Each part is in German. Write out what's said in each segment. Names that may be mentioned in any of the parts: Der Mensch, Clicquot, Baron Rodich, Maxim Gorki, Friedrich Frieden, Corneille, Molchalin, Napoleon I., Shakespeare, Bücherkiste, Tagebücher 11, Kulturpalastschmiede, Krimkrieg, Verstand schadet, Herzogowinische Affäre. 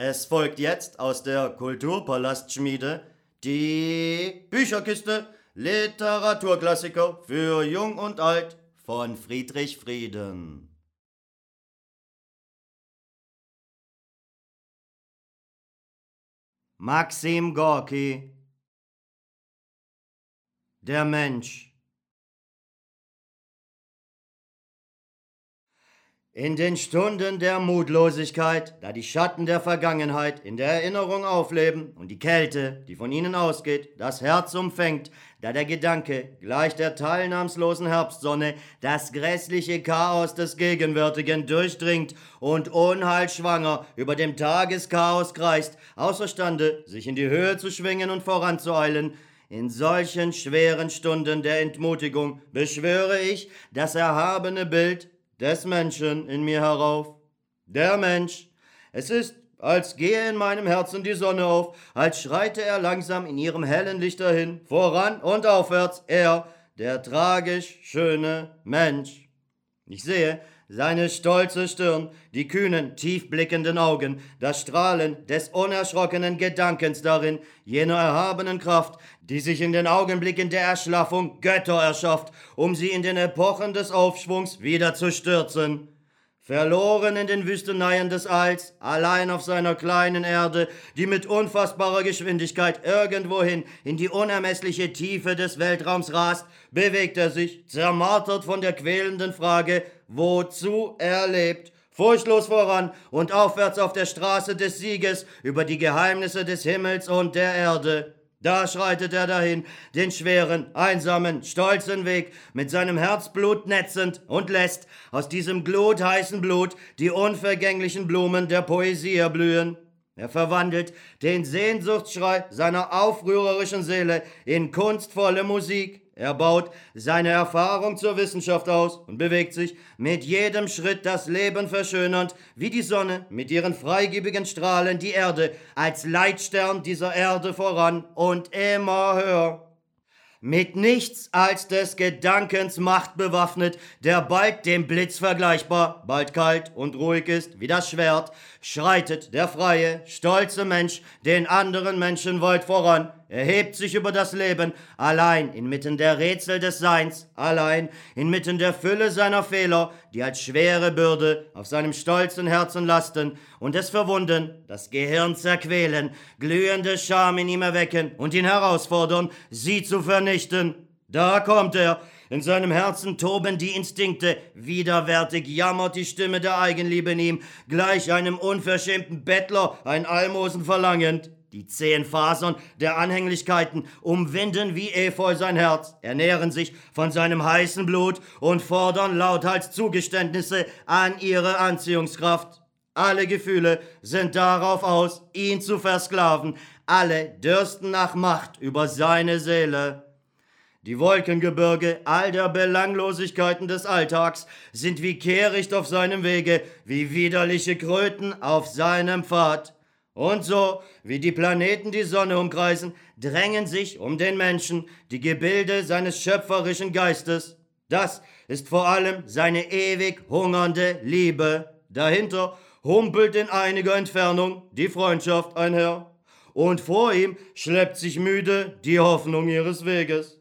Es folgt jetzt aus der Kulturpalastschmiede die Bücherkiste, Literaturklassiker für Jung und Alt von Friedrich Frieden. Maxim Gorki, Der Mensch. In den Stunden der Mutlosigkeit, da die Schatten der Vergangenheit in der Erinnerung aufleben und die Kälte, die von ihnen ausgeht, das Herz umfängt, da der Gedanke, gleich der teilnahmslosen Herbstsonne, das grässliche Chaos des Gegenwärtigen durchdringt und unheilschwanger über dem Tageschaos kreist, außerstande, sich in die Höhe zu schwingen und voranzueilen. In solchen schweren Stunden der Entmutigung beschwöre ich das erhabene Bild des Menschen in mir herauf. Der Mensch. Es ist, als gehe in meinem Herzen die Sonne auf, als schreite er langsam in ihrem hellen Licht dahin, voran und aufwärts, er, der tragisch schöne Mensch. Ich sehe seine stolze Stirn, die kühnen, tiefblickenden Augen, das Strahlen des unerschrockenen Gedankens darin, jener erhabenen Kraft, die sich in den Augenblicken der Erschlaffung Götter erschafft, um sie in den Epochen des Aufschwungs wieder zu stürzen. Verloren in den Wüsteneien des Alls, allein auf seiner kleinen Erde, die mit unfassbarer Geschwindigkeit irgendwohin in die unermessliche Tiefe des Weltraums rast, bewegt er sich, zermartert von der quälenden Frage, wozu er lebt, furchtlos voran und aufwärts auf der Straße des Sieges über die Geheimnisse des Himmels und der Erde. Da schreitet er dahin, den schweren, einsamen, stolzen Weg mit seinem Herzblut netzend und lässt aus diesem glutheißen Blut die unvergänglichen Blumen der Poesie erblühen. Er verwandelt den Sehnsuchtsschrei seiner aufrührerischen Seele in kunstvolle Musik. Er baut seine Erfahrung zur Wissenschaft aus und bewegt sich mit jedem Schritt das Leben verschönernd, wie die Sonne mit ihren freigebigen Strahlen die Erde als Leitstern dieser Erde voran und immer höher. Mit nichts als des Gedankens Macht bewaffnet, der bald dem Blitz vergleichbar, bald kalt und ruhig ist wie das Schwert, schreitet der freie, stolze Mensch den anderen Menschen weit voran. Er hebt sich über das Leben, allein inmitten der Rätsel des Seins, allein inmitten der Fülle seiner Fehler, die als schwere Bürde auf seinem stolzen Herzen lasten und es verwunden, das Gehirn zerquälen, glühende Scham in ihm erwecken und ihn herausfordern, sie zu vernichten. Da kommt er. In seinem Herzen toben die Instinkte, widerwärtig jammert die Stimme der Eigenliebe in ihm, gleich einem unverschämten Bettler ein Almosen verlangend. Die 10 Fasern der Anhänglichkeiten umwinden wie Efeu sein Herz, ernähren sich von seinem heißen Blut und fordern lauthals Zugeständnisse an ihre Anziehungskraft. Alle Gefühle sind darauf aus, ihn zu versklaven. Alle dürsten nach Macht über seine Seele. Die Wolkengebirge all der Belanglosigkeiten des Alltags sind wie Kehricht auf seinem Wege, wie widerliche Kröten auf seinem Pfad. Und so, wie die Planeten die Sonne umkreisen, drängen sich um den Menschen die Gebilde seines schöpferischen Geistes. Das ist vor allem seine ewig hungernde Liebe. Dahinter humpelt in einiger Entfernung die Freundschaft einher. Und vor ihm schleppt sich müde die Hoffnung ihres Weges.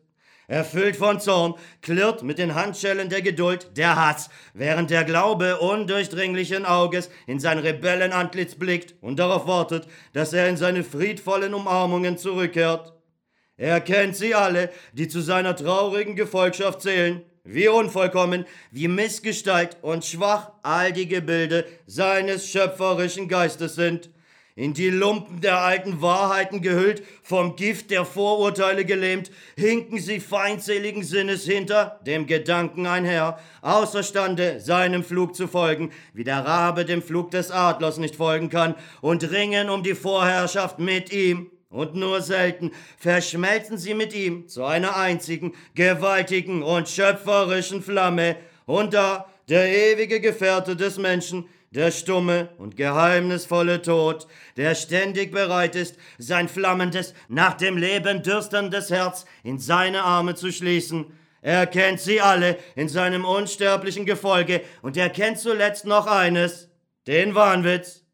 Erfüllt von Zorn, klirrt mit den Handschellen der Geduld der Hass, während der Glaube undurchdringlichen Auges in sein Rebellenantlitz blickt und darauf wartet, dass er in seine friedvollen Umarmungen zurückkehrt. Er kennt sie alle, die zu seiner traurigen Gefolgschaft zählen, wie unvollkommen, wie missgestaltet und schwach all die Gebilde seines schöpferischen Geistes sind. In die Lumpen der alten Wahrheiten gehüllt, vom Gift der Vorurteile gelähmt, hinken sie feindseligen Sinnes hinter dem Gedanken einher, außerstande seinem Flug zu folgen, wie der Rabe dem Flug des Adlers nicht folgen kann, und ringen um die Vorherrschaft mit ihm. Und nur selten verschmelzen sie mit ihm zu einer einzigen, gewaltigen und schöpferischen Flamme. Und da der ewige Gefährte des Menschen, der stumme und geheimnisvolle Tod, der ständig bereit ist, sein flammendes, nach dem Leben dürstendes Herz in seine Arme zu schließen. Er kennt sie alle in seinem unsterblichen Gefolge und er kennt zuletzt noch eines, den Wahnwitz.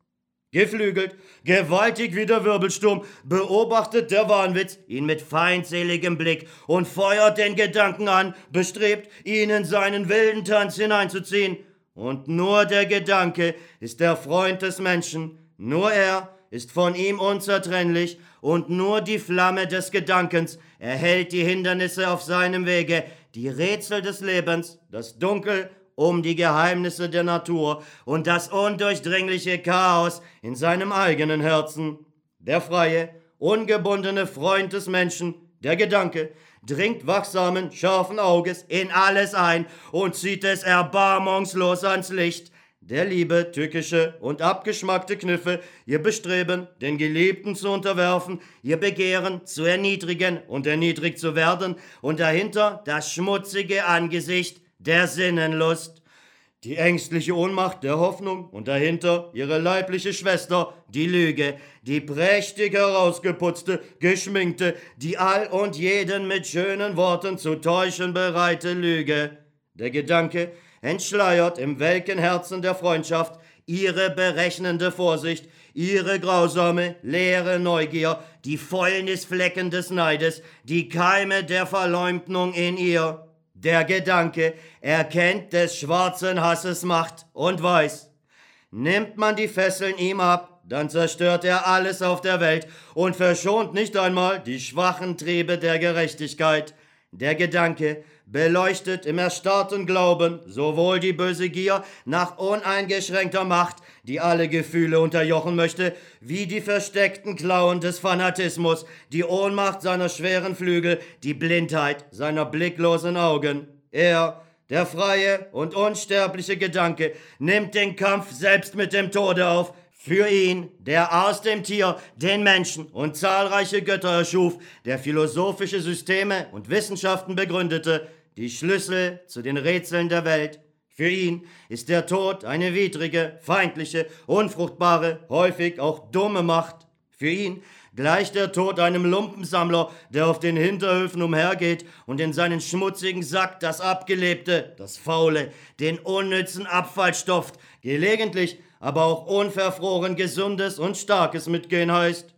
Geflügelt, gewaltig wie der Wirbelsturm, beobachtet der Wahnwitz ihn mit feindseligem Blick und feuert den Gedanken an, bestrebt, ihn in seinen wilden Tanz hineinzuziehen. Und nur der Gedanke ist der Freund des Menschen, nur er ist von ihm unzertrennlich und nur die Flamme des Gedankens erhält die Hindernisse auf seinem Wege, die Rätsel des Lebens, das Dunkel um die Geheimnisse der Natur und das undurchdringliche Chaos in seinem eigenen Herzen. Der freie, ungebundene Freund des Menschen, der Gedanke, dringt wachsamen, scharfen Auges in alles ein und zieht es erbarmungslos ans Licht. Der Liebe tückische und abgeschmackte Kniffe, ihr Bestreben, den Geliebten zu unterwerfen, ihr Begehren zu erniedrigen und erniedrigt zu werden und dahinter das schmutzige Angesicht der Sinnenlust, die ängstliche Ohnmacht der Hoffnung und dahinter ihre leibliche Schwester, die Lüge, die prächtig herausgeputzte, geschminkte, die all und jeden mit schönen Worten zu täuschen bereite Lüge. Der Gedanke entschleiert im welken Herzen der Freundschaft ihre berechnende Vorsicht, ihre grausame, leere Neugier, die Fäulnisflecken des Neides, die Keime der Verleumdung in ihr. Der Gedanke erkennt des schwarzen Hasses Macht und weiß, nimmt man die Fesseln ihm ab, dann zerstört er alles auf der Welt und verschont nicht einmal die schwachen Triebe der Gerechtigkeit. Der Gedanke beleuchtet im erstarrten Glauben sowohl die böse Gier nach uneingeschränkter Macht, die alle Gefühle unterjochen möchte, wie die versteckten Klauen des Fanatismus, die Ohnmacht seiner schweren Flügel, die Blindheit seiner blicklosen Augen. Er, der freie und unsterbliche Gedanke, nimmt den Kampf selbst mit dem Tode auf. Für ihn, der aus dem Tier den Menschen und zahlreiche Götter erschuf, der philosophische Systeme und Wissenschaften begründete, die Schlüssel zu den Rätseln der Welt. Für ihn ist der Tod eine widrige, feindliche, unfruchtbare, häufig auch dumme Macht. Für ihn gleicht der Tod einem Lumpensammler, der auf den Hinterhöfen umhergeht und in seinen schmutzigen Sack das Abgelebte, das Faule, den unnützen Abfall stopft, gelegentlich aber auch unverfroren Gesundes und Starkes mitgehen heißt.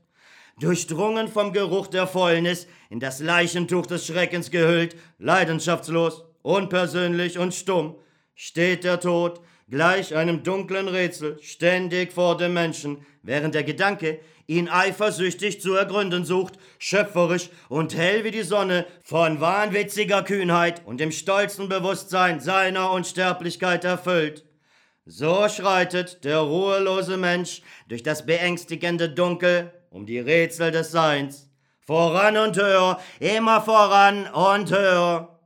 Durchdrungen vom Geruch der Fäulnis, in das Leichentuch des Schreckens gehüllt, leidenschaftslos, unpersönlich und stumm, steht der Tod gleich einem dunklen Rätsel ständig vor dem Menschen, während der Gedanke ihn eifersüchtig zu ergründen sucht, schöpferisch und hell wie die Sonne, von wahnwitziger Kühnheit und dem stolzen Bewusstsein seiner Unsterblichkeit erfüllt. So schreitet der ruhelose Mensch durch das beängstigende Dunkel um die Rätsel des Seins. Voran und höher, immer voran und höher.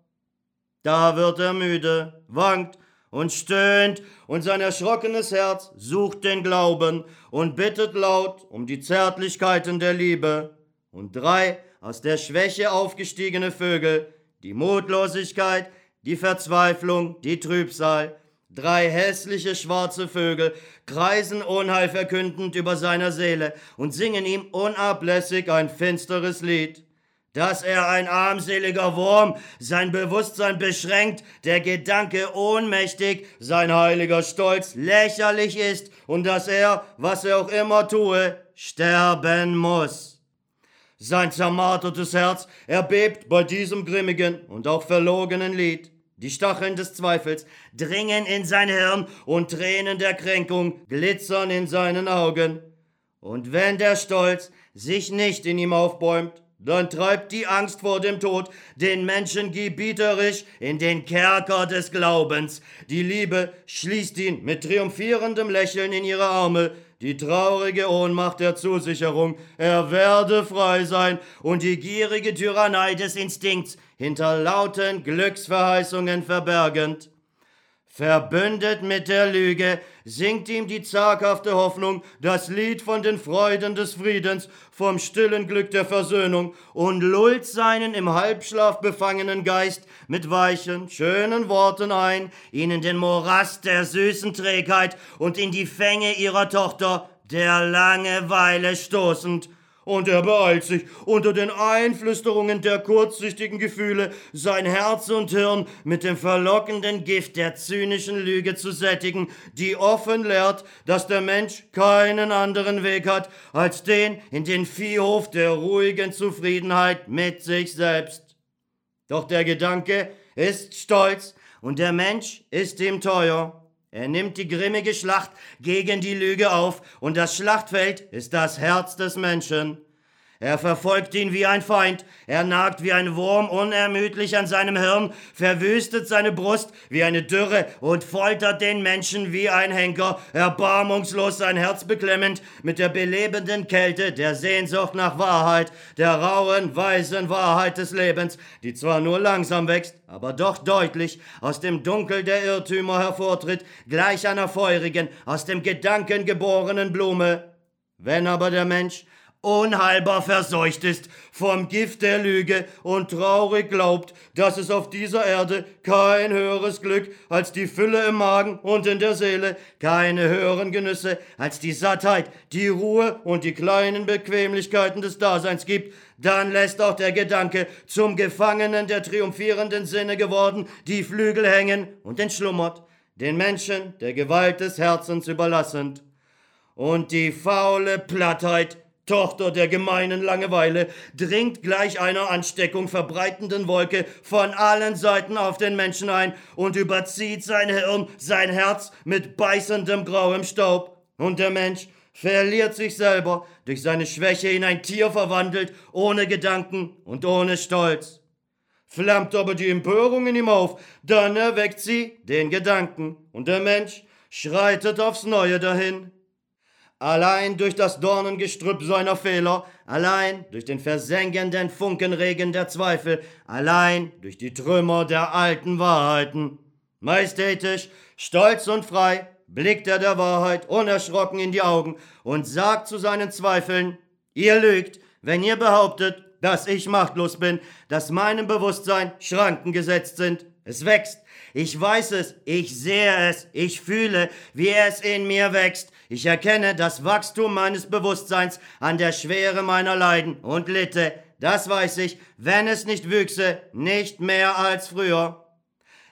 Da wird er müde, wankt und stöhnt, und sein erschrockenes Herz sucht den Glauben und bittet laut um die Zärtlichkeiten der Liebe. Und drei aus der Schwäche aufgestiegene Vögel, die Mutlosigkeit, die Verzweiflung, die Trübsal, drei hässliche schwarze Vögel kreisen unheilverkündend über seiner Seele und singen ihm unablässig ein finsteres Lied. Dass er ein armseliger Wurm, sein Bewusstsein beschränkt, der Gedanke ohnmächtig, sein heiliger Stolz lächerlich ist und dass er, was er auch immer tue, sterben muss. Sein zermartertes Herz erbebt bei diesem grimmigen und auch verlogenen Lied. Die Stacheln des Zweifels dringen in sein Hirn und Tränen der Kränkung glitzern in seinen Augen. Und wenn der Stolz sich nicht in ihm aufbäumt, dann treibt die Angst vor dem Tod den Menschen gebieterisch in den Kerker des Glaubens. Die Liebe schließt ihn mit triumphierendem Lächeln in ihre Arme, die traurige Ohnmacht der Zusicherung, er werde frei sein, und die gierige Tyrannei des Instinkts hinter lauten Glücksverheißungen verbergend. Verbündet mit der Lüge singt ihm die zaghafte Hoffnung das Lied von den Freuden des Friedens, vom stillen Glück der Versöhnung und lullt seinen im Halbschlaf befangenen Geist mit weichen, schönen Worten ein, ihn in den Morast der süßen Trägheit und in die Fänge ihrer Tochter, der Langeweile stoßend. und er beeilt sich, unter den Einflüsterungen der kurzsichtigen Gefühle sein Herz und Hirn mit dem verlockenden Gift der zynischen Lüge zu sättigen, die offen lehrt, dass der Mensch keinen anderen Weg hat, als den in den Viehhof der ruhigen Zufriedenheit mit sich selbst. Doch der Gedanke ist stolz und der Mensch ist ihm teuer. Er nimmt die grimmige Schlacht gegen die Lüge auf und das Schlachtfeld ist das Herz des Menschen. Er verfolgt ihn wie ein Feind, er nagt wie ein Wurm unermüdlich an seinem Hirn, verwüstet seine Brust wie eine Dürre und foltert den Menschen wie ein Henker, erbarmungslos sein Herz beklemmend mit der belebenden Kälte der Sehnsucht nach Wahrheit, der rauen, weisen Wahrheit des Lebens, die zwar nur langsam wächst, aber doch deutlich aus dem Dunkel der Irrtümer hervortritt, gleich einer feurigen, aus dem Gedanken geborenen Blume. Wenn aber der Mensch unheilbar verseucht ist vom Gift der Lüge und traurig glaubt, dass es auf dieser Erde kein höheres Glück als die Fülle im Magen und in der Seele, keine höheren Genüsse als die Sattheit, die Ruhe und die kleinen Bequemlichkeiten des Daseins gibt, dann lässt auch der Gedanke, zum Gefangenen der triumphierenden Sinne geworden, die Flügel hängen und entschlummert, den Menschen der Gewalt des Herzens überlassend. Und die faule Plattheit, Tochter der gemeinen Langeweile, dringt gleich einer Ansteckung verbreitenden Wolke von allen Seiten auf den Menschen ein und überzieht sein Hirn, sein Herz mit beißendem grauem Staub. Und der Mensch verliert sich selber, durch seine Schwäche in ein Tier verwandelt, ohne Gedanken und ohne Stolz. Flammt aber die Empörung in ihm auf, dann erweckt sie den Gedanken und der Mensch schreitet aufs Neue dahin. Allein durch das Dornengestrüpp seiner Fehler, allein durch den versengenden Funkenregen der Zweifel, allein durch die Trümmer der alten Wahrheiten. Majestätisch, stolz und frei, blickt er der Wahrheit unerschrocken in die Augen und sagt zu seinen Zweifeln: Ihr lügt, wenn ihr behauptet, dass ich machtlos bin, dass meinem Bewusstsein Schranken gesetzt sind. Es wächst. Ich weiß es, ich sehe es, ich fühle, wie es in mir wächst. Ich erkenne das Wachstum meines Bewusstseins an der Schwere meiner Leiden und Litte. Das weiß ich, wenn es nicht wüchse, nicht mehr als früher.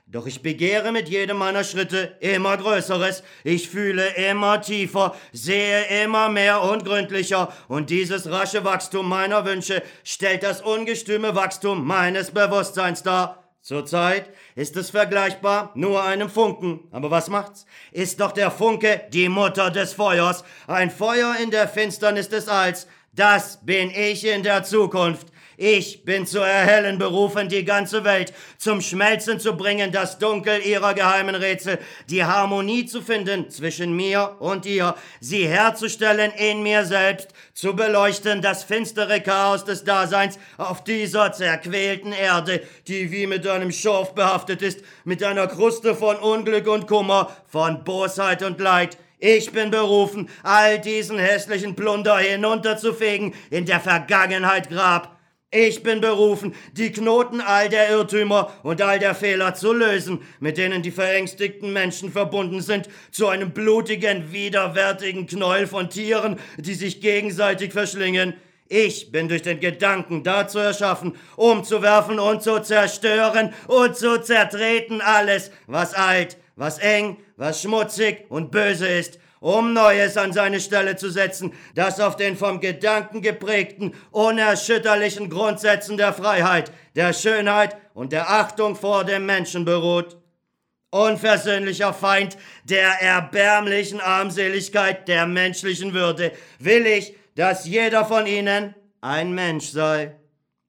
Doch ich begehre mit jedem meiner Schritte immer Größeres. Ich fühle immer tiefer, sehe immer mehr und gründlicher. Und dieses rasche Wachstum meiner Wünsche stellt das ungestüme Wachstum meines Bewusstseins dar. Zurzeit ist es vergleichbar nur einem Funken. Aber was macht's? Ist doch der Funke die Mutter des Feuers. Ein Feuer in der Finsternis des Alls. Das bin ich in der Zukunft. Ich bin zu erhellen berufen, die ganze Welt zum Schmelzen zu bringen, das Dunkel ihrer geheimen Rätsel, die Harmonie zu finden zwischen mir und ihr, sie herzustellen in mir selbst, zu beleuchten das finstere Chaos des Daseins auf dieser zerquälten Erde, die wie mit einem Schorf behaftet ist, mit einer Kruste von Unglück und Kummer, von Bosheit und Leid. Ich bin berufen, all diesen hässlichen Plunder hinunterzufegen in der Vergangenheit Grab. Ich bin berufen, die Knoten all der Irrtümer und all der Fehler zu lösen, mit denen die verängstigten Menschen verbunden sind, zu einem blutigen, widerwärtigen Knäuel von Tieren, die sich gegenseitig verschlingen. Ich bin durch den Gedanken dazu erschaffen, umzuwerfen und zu zerstören und zu zertreten alles, was alt, was eng, was schmutzig und böse ist, um Neues an seine Stelle zu setzen, das auf den vom Gedanken geprägten, unerschütterlichen Grundsätzen der Freiheit, der Schönheit und der Achtung vor dem Menschen beruht. Unversöhnlicher Feind der erbärmlichen Armseligkeit der menschlichen Würde, will ich, dass jeder von ihnen ein Mensch sei.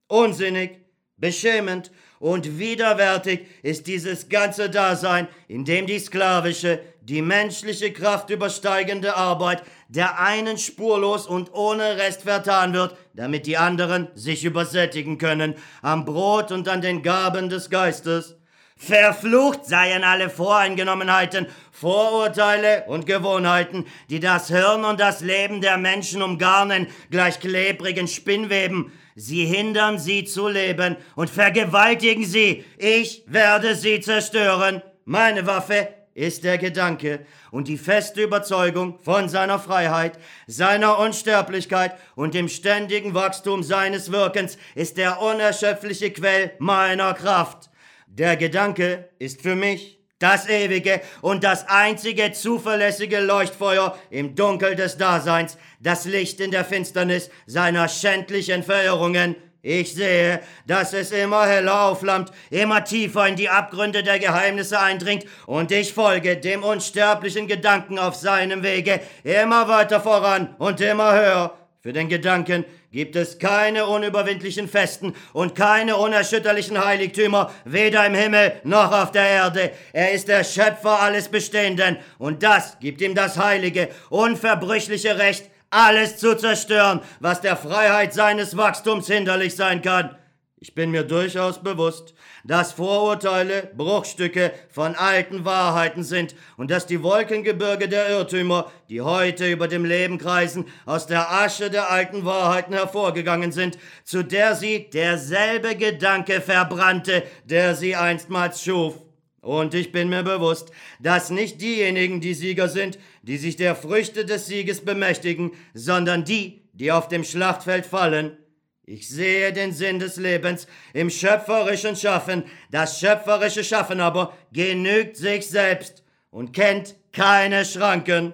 Unsinnig, beschämend und widerwärtig ist dieses ganze Dasein, in dem die sklavische, die menschliche Kraft übersteigende Arbeit der einen spurlos und ohne Rest vertan wird, damit die anderen sich übersättigen können am Brot und an den Gaben des Geistes. Verflucht seien alle Voreingenommenheiten, Vorurteile und Gewohnheiten, die das Hirn und das Leben der Menschen umgarnen, gleich klebrigen Spinnweben. Sie hindern sie zu leben und vergewaltigen sie. Ich werde sie zerstören. Meine Waffe ist der Gedanke und die feste Überzeugung von seiner Freiheit, seiner Unsterblichkeit und dem ständigen Wachstum seines Wirkens ist der unerschöpfliche Quell meiner Kraft. Der Gedanke ist für mich das ewige und das einzige zuverlässige Leuchtfeuer im Dunkel des Daseins, das Licht in der Finsternis seiner schändlichen Verirrungen. Ich sehe, dass es immer heller aufflammt, immer tiefer in die Abgründe der Geheimnisse eindringt und ich folge dem unsterblichen Gedanken auf seinem Wege immer weiter voran und immer höher. Für den Gedanken gibt es keine unüberwindlichen Festen und keine unerschütterlichen Heiligtümer, weder im Himmel noch auf der Erde. Er ist der Schöpfer alles Bestehenden und das gibt ihm das heilige, unverbrüchliche Recht, alles zu zerstören, was der Freiheit seines Wachstums hinderlich sein kann. Ich bin mir durchaus bewusst, dass Vorurteile Bruchstücke von alten Wahrheiten sind und dass die Wolkengebirge der Irrtümer, die heute über dem Leben kreisen, aus der Asche der alten Wahrheiten hervorgegangen sind, zu der sie derselbe Gedanke verbrannte, der sie einstmals schuf. Und ich bin mir bewusst, dass nicht diejenigen die Sieger sind, die sich der Früchte des Sieges bemächtigen, sondern die, die auf dem Schlachtfeld fallen. Ich sehe den Sinn des Lebens im schöpferischen Schaffen. Das schöpferische Schaffen aber genügt sich selbst und kennt keine Schranken.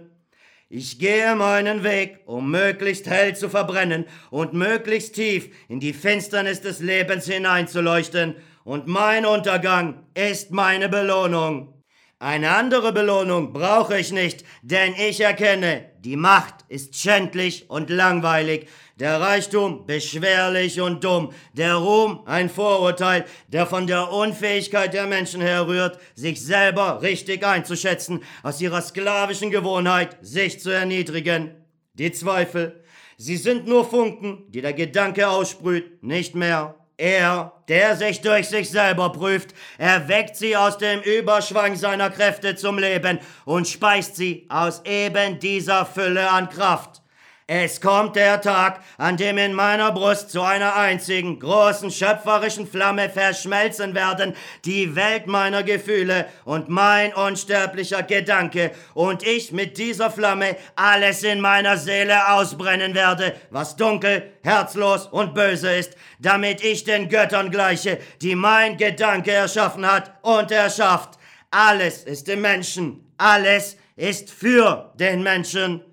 Ich gehe meinen Weg, um möglichst hell zu verbrennen und möglichst tief in die Finsternis des Lebens hineinzuleuchten. Und mein Untergang ist meine Belohnung. Eine andere Belohnung brauche ich nicht, denn ich erkenne, die Macht ist schändlich und langweilig, der Reichtum beschwerlich und dumm, der Ruhm ein Vorurteil, der von der Unfähigkeit der Menschen herrührt, sich selber richtig einzuschätzen, aus ihrer sklavischen Gewohnheit, sich zu erniedrigen. Die Zweifel, sie sind nur Funken, die der Gedanke aussprüht, nicht mehr. Er, der sich durch sich selber prüft, erweckt sie aus dem Überschwang seiner Kräfte zum Leben und speist sie aus eben dieser Fülle an Kraft. Es kommt der Tag, an dem in meiner Brust zu einer einzigen, großen, schöpferischen Flamme verschmelzen werden die Welt meiner Gefühle und mein unsterblicher Gedanke und ich mit dieser Flamme alles in meiner Seele ausbrennen werde, was dunkel, herzlos und böse ist, damit ich den Göttern gleiche, die mein Gedanke erschaffen hat und erschafft. Alles ist im Menschen, alles ist für den Menschen.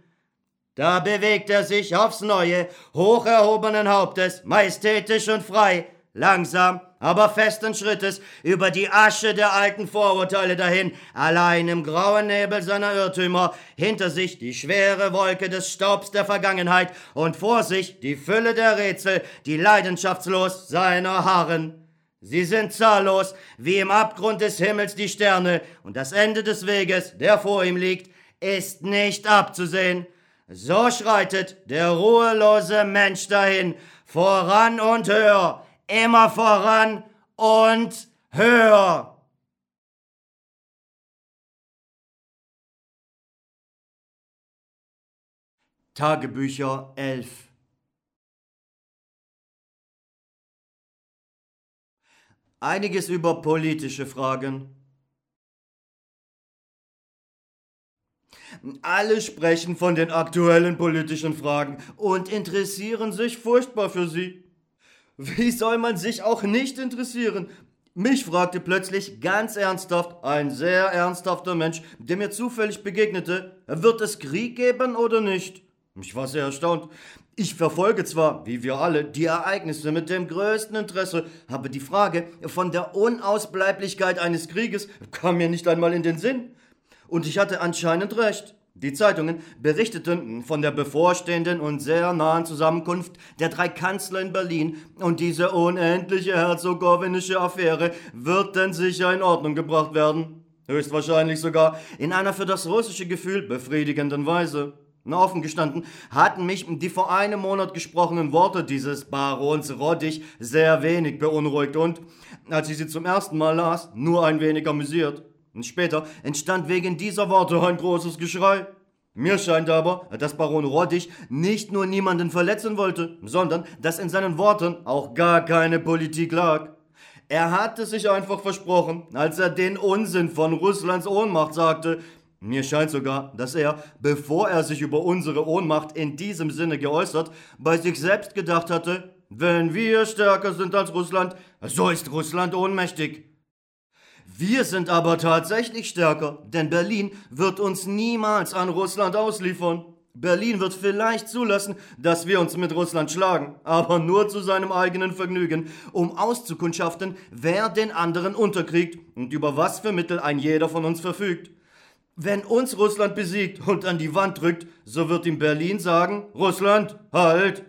Da bewegt er sich aufs Neue, hoch erhobenen Hauptes, majestätisch und frei, langsam, aber festen Schrittes, über die Asche der alten Vorurteile dahin, allein im grauen Nebel seiner Irrtümer, hinter sich die schwere Wolke des Staubs der Vergangenheit und vor sich die Fülle der Rätsel, die leidenschaftslos seiner harren. Sie sind zahllos, wie im Abgrund des Himmels die Sterne, und das Ende des Weges, der vor ihm liegt, ist nicht abzusehen. So schreitet der ruhelose Mensch dahin, voran und höher, immer voran und höher. Tagebücher 11. Einiges über politische Fragen. Alle sprechen von den aktuellen politischen Fragen und interessieren sich furchtbar für sie. Wie soll man sich auch nicht interessieren? Mich fragte plötzlich ganz ernsthaft ein sehr ernsthafter Mensch, der mir zufällig begegnete, wird es Krieg geben oder nicht? Ich war sehr erstaunt. Ich verfolge zwar, wie wir alle, die Ereignisse mit dem größten Interesse, aber die Frage von der Unausbleiblichkeit eines Krieges kam mir nicht einmal in den Sinn. Und ich hatte anscheinend recht. Die Zeitungen berichteten von der bevorstehenden und sehr nahen Zusammenkunft der 3 Kanzler in Berlin und diese unendliche herzogowinische Affäre wird dann sicher in Ordnung gebracht werden. Höchstwahrscheinlich sogar in einer für das russische Gefühl befriedigenden Weise. Offen gestanden hatten mich die vor einem Monat gesprochenen Worte dieses Barons Rodich sehr wenig beunruhigt und, als ich sie zum ersten Mal las, nur ein wenig amüsiert. Und später entstand wegen dieser Worte ein großes Geschrei. Mir scheint aber, dass Baron Rodich nicht nur niemanden verletzen wollte, sondern dass in seinen Worten auch gar keine Politik lag. Er hatte sich einfach versprochen, als er den Unsinn von Russlands Ohnmacht sagte. Mir scheint sogar, dass er, bevor er sich über unsere Ohnmacht in diesem Sinne geäußert, bei sich selbst gedacht hatte, wenn wir stärker sind als Russland, so ist Russland ohnmächtig. Wir sind aber tatsächlich stärker, denn Berlin wird uns niemals an Russland ausliefern. Berlin wird vielleicht zulassen, dass wir uns mit Russland schlagen, aber nur zu seinem eigenen Vergnügen, um auszukundschaften, wer den anderen unterkriegt und über was für Mittel ein jeder von uns verfügt. Wenn uns Russland besiegt und an die Wand drückt, so wird ihm Berlin sagen, Russland, halt!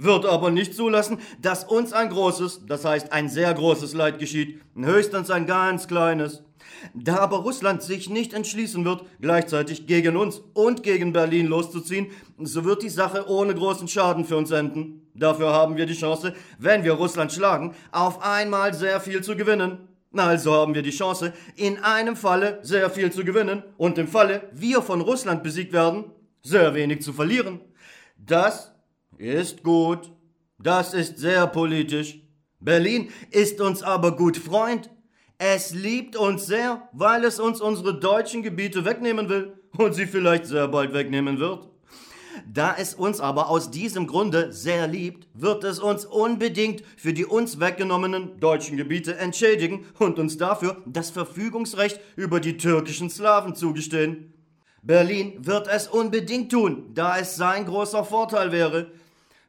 Wird aber nicht zulassen, dass uns ein großes, das heißt ein sehr großes Leid geschieht, höchstens ein ganz kleines. Da aber Russland sich nicht entschließen wird, gleichzeitig gegen uns und gegen Berlin loszuziehen, so wird die Sache ohne großen Schaden für uns enden. Dafür haben wir die Chance, wenn wir Russland schlagen, auf einmal sehr viel zu gewinnen. Also haben wir die Chance, in einem Falle sehr viel zu gewinnen und im Falle, wir von Russland besiegt werden, sehr wenig zu verlieren. Das ist gut. Das ist sehr politisch. Berlin ist uns aber gut Freund. Es liebt uns sehr, weil es uns unsere deutschen Gebiete wegnehmen will und sie vielleicht sehr bald wegnehmen wird. Da es uns aber aus diesem Grunde sehr liebt, wird es uns unbedingt für die uns weggenommenen deutschen Gebiete entschädigen und uns dafür das Verfügungsrecht über die türkischen Slawen zugestehen. Berlin wird es unbedingt tun, da es sein großer Vorteil wäre.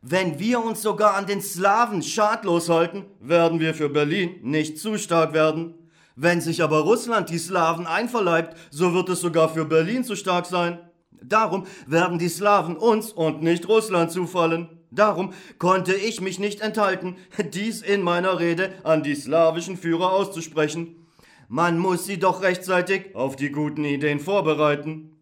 Wenn wir uns sogar an den Slawen schadlos halten, werden wir für Berlin nicht zu stark werden. Wenn sich aber Russland die Slawen einverleibt, so wird es sogar für Berlin zu stark sein. Darum werden die Slawen uns und nicht Russland zufallen. Darum konnte ich mich nicht enthalten, dies in meiner Rede an die slawischen Führer auszusprechen. Man muss sie doch rechtzeitig auf die guten Ideen vorbereiten.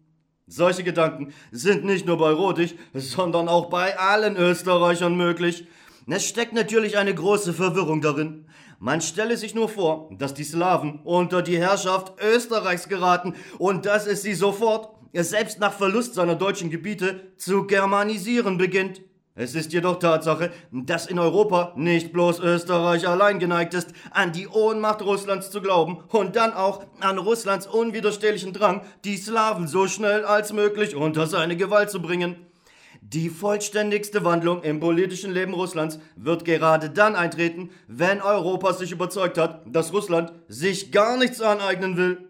Solche Gedanken sind nicht nur bei Rodich, sondern auch bei allen Österreichern möglich. Es steckt natürlich eine große Verwirrung darin. Man stelle sich nur vor, dass die Slawen unter die Herrschaft Österreichs geraten und dass es sie sofort, selbst nach Verlust seiner deutschen Gebiete, zu germanisieren beginnt. Es ist jedoch Tatsache, dass in Europa nicht bloß Österreich allein geneigt ist, an die Ohnmacht Russlands zu glauben und dann auch an Russlands unwiderstehlichen Drang, die Slawen so schnell als möglich unter seine Gewalt zu bringen. Die vollständigste Wandlung im politischen Leben Russlands wird gerade dann eintreten, wenn Europa sich überzeugt hat, dass Russland sich gar nichts aneignen will.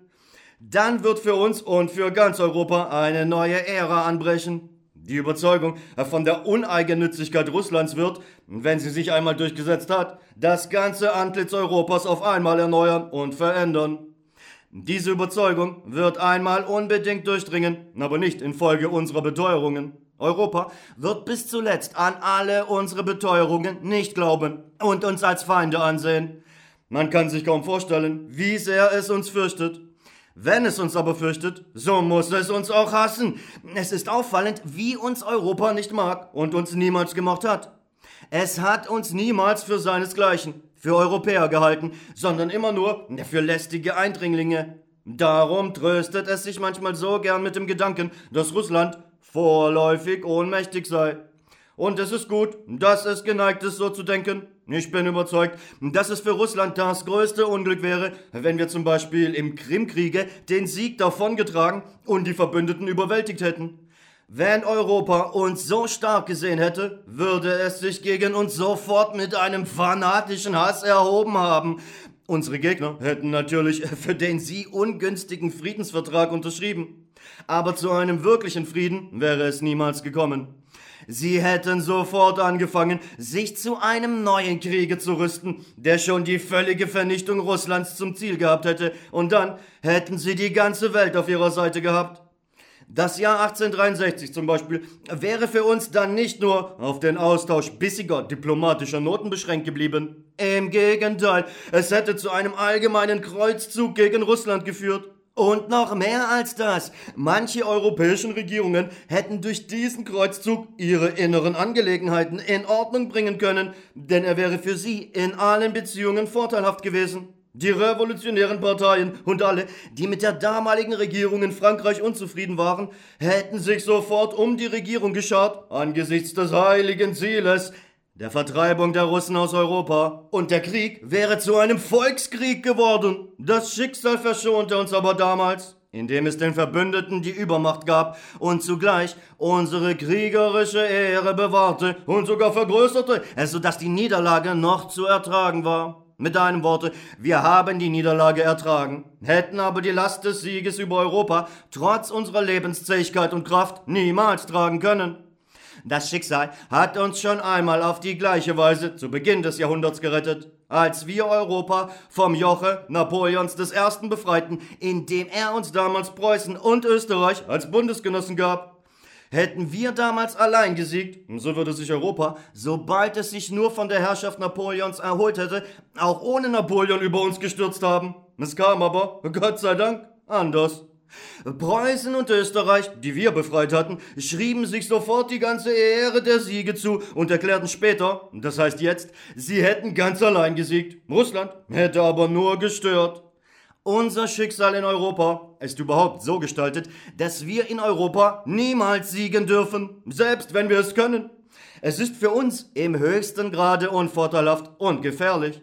Dann wird für uns und für ganz Europa eine neue Ära anbrechen. Die Überzeugung von der Uneigennützigkeit Russlands wird, wenn sie sich einmal durchgesetzt hat, das ganze Antlitz Europas auf einmal erneuern und verändern. Diese Überzeugung wird einmal unbedingt durchdringen, aber nicht infolge unserer Beteuerungen. Europa wird bis zuletzt an alle unsere Beteuerungen nicht glauben und uns als Feinde ansehen. Man kann sich kaum vorstellen, wie sehr es uns fürchtet. Wenn es uns aber fürchtet, so muss es uns auch hassen. Es ist auffallend, wie uns Europa nicht mag und uns niemals gemocht hat. Es hat uns niemals für seinesgleichen, für Europäer gehalten, sondern immer nur für lästige Eindringlinge. Darum tröstet es sich manchmal so gern mit dem Gedanken, dass Russland vorläufig ohnmächtig sei. Und es ist gut, dass es geneigt ist, so zu denken. Ich bin überzeugt, dass es für Russland das größte Unglück wäre, wenn wir zum Beispiel im Krimkriege den Sieg davongetragen und die Verbündeten überwältigt hätten. Wenn Europa uns so stark gesehen hätte, würde es sich gegen uns sofort mit einem fanatischen Hass erhoben haben. Unsere Gegner hätten natürlich für den sie ungünstigen Friedensvertrag unterschrieben. Aber zu einem wirklichen Frieden wäre es niemals gekommen. Sie hätten sofort angefangen, sich zu einem neuen Kriege zu rüsten, der schon die völlige Vernichtung Russlands zum Ziel gehabt hätte. Und dann hätten sie die ganze Welt auf ihrer Seite gehabt. Das Jahr 1863 zum Beispiel wäre für uns dann nicht nur auf den Austausch bissiger diplomatischer Noten beschränkt geblieben. Im Gegenteil, es hätte zu einem allgemeinen Kreuzzug gegen Russland geführt. Und noch mehr als das, manche europäischen Regierungen hätten durch diesen Kreuzzug ihre inneren Angelegenheiten in Ordnung bringen können, denn er wäre für sie in allen Beziehungen vorteilhaft gewesen. Die revolutionären Parteien und alle, die mit der damaligen Regierung in Frankreich unzufrieden waren, hätten sich sofort um die Regierung geschart angesichts des heiligen Zieles, Der Vertreibung der Russen aus Europa und der Krieg wäre zu einem Volkskrieg geworden. Das Schicksal verschonte uns aber damals, indem es den Verbündeten die Übermacht gab und zugleich unsere kriegerische Ehre bewahrte und sogar vergrößerte, sodass die Niederlage noch zu ertragen war. Mit einem Wort, wir haben die Niederlage ertragen, hätten aber die Last des Sieges über Europa trotz unserer Lebenszähigkeit und Kraft niemals tragen können. Das Schicksal hat uns schon einmal auf die gleiche Weise zu Beginn des Jahrhunderts gerettet, als wir Europa vom Joche Napoleons I. befreiten, indem er uns damals Preußen und Österreich als Bundesgenossen gab. Hätten wir damals allein gesiegt, so würde sich Europa, sobald es sich nur von der Herrschaft Napoleons erholt hätte, auch ohne Napoleon über uns gestürzt haben. Es kam aber, Gott sei Dank, anders. Preußen und Österreich, die wir befreit hatten, schrieben sich sofort die ganze Ehre der Siege zu und erklärten später, das heißt jetzt, sie hätten ganz allein gesiegt. Russland hätte aber nur gestört. Unser Schicksal in Europa ist überhaupt so gestaltet, dass wir in Europa niemals siegen dürfen, selbst wenn wir es können. Es ist für uns im höchsten Grade unvorteilhaft und gefährlich.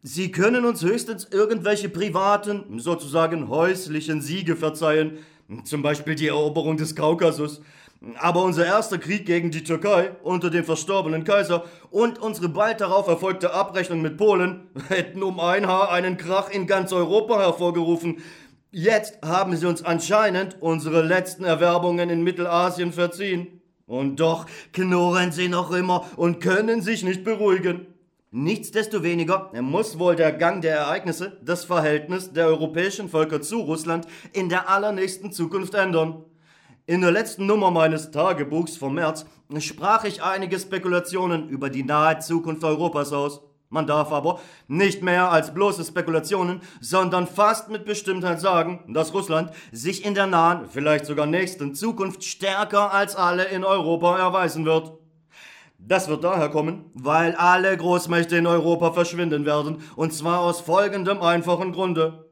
Sie können uns höchstens irgendwelche privaten, sozusagen häuslichen Siege verzeihen, zum Beispiel die Eroberung des Kaukasus. Aber unser erster Krieg gegen die Türkei unter dem verstorbenen Kaiser und unsere bald darauf erfolgte Abrechnung mit Polen hätten um ein Haar einen Krach in ganz Europa hervorgerufen. Jetzt haben sie uns anscheinend unsere letzten Erwerbungen in Mittelasien verziehen. Und doch knurren sie noch immer und können sich nicht beruhigen. Nichtsdestoweniger muss wohl der Gang der Ereignisse das Verhältnis der europäischen Völker zu Russland in der allernächsten Zukunft ändern. In der letzten Nummer meines Tagebuchs vom März sprach ich einige Spekulationen über die nahe Zukunft Europas aus. Man darf aber nicht mehr als bloße Spekulationen, sondern fast mit Bestimmtheit sagen, dass Russland sich in der nahen, vielleicht sogar nächsten Zukunft stärker als alle in Europa erweisen wird. Das wird daher kommen, weil alle Großmächte in Europa verschwinden werden, und zwar aus folgendem einfachen Grunde.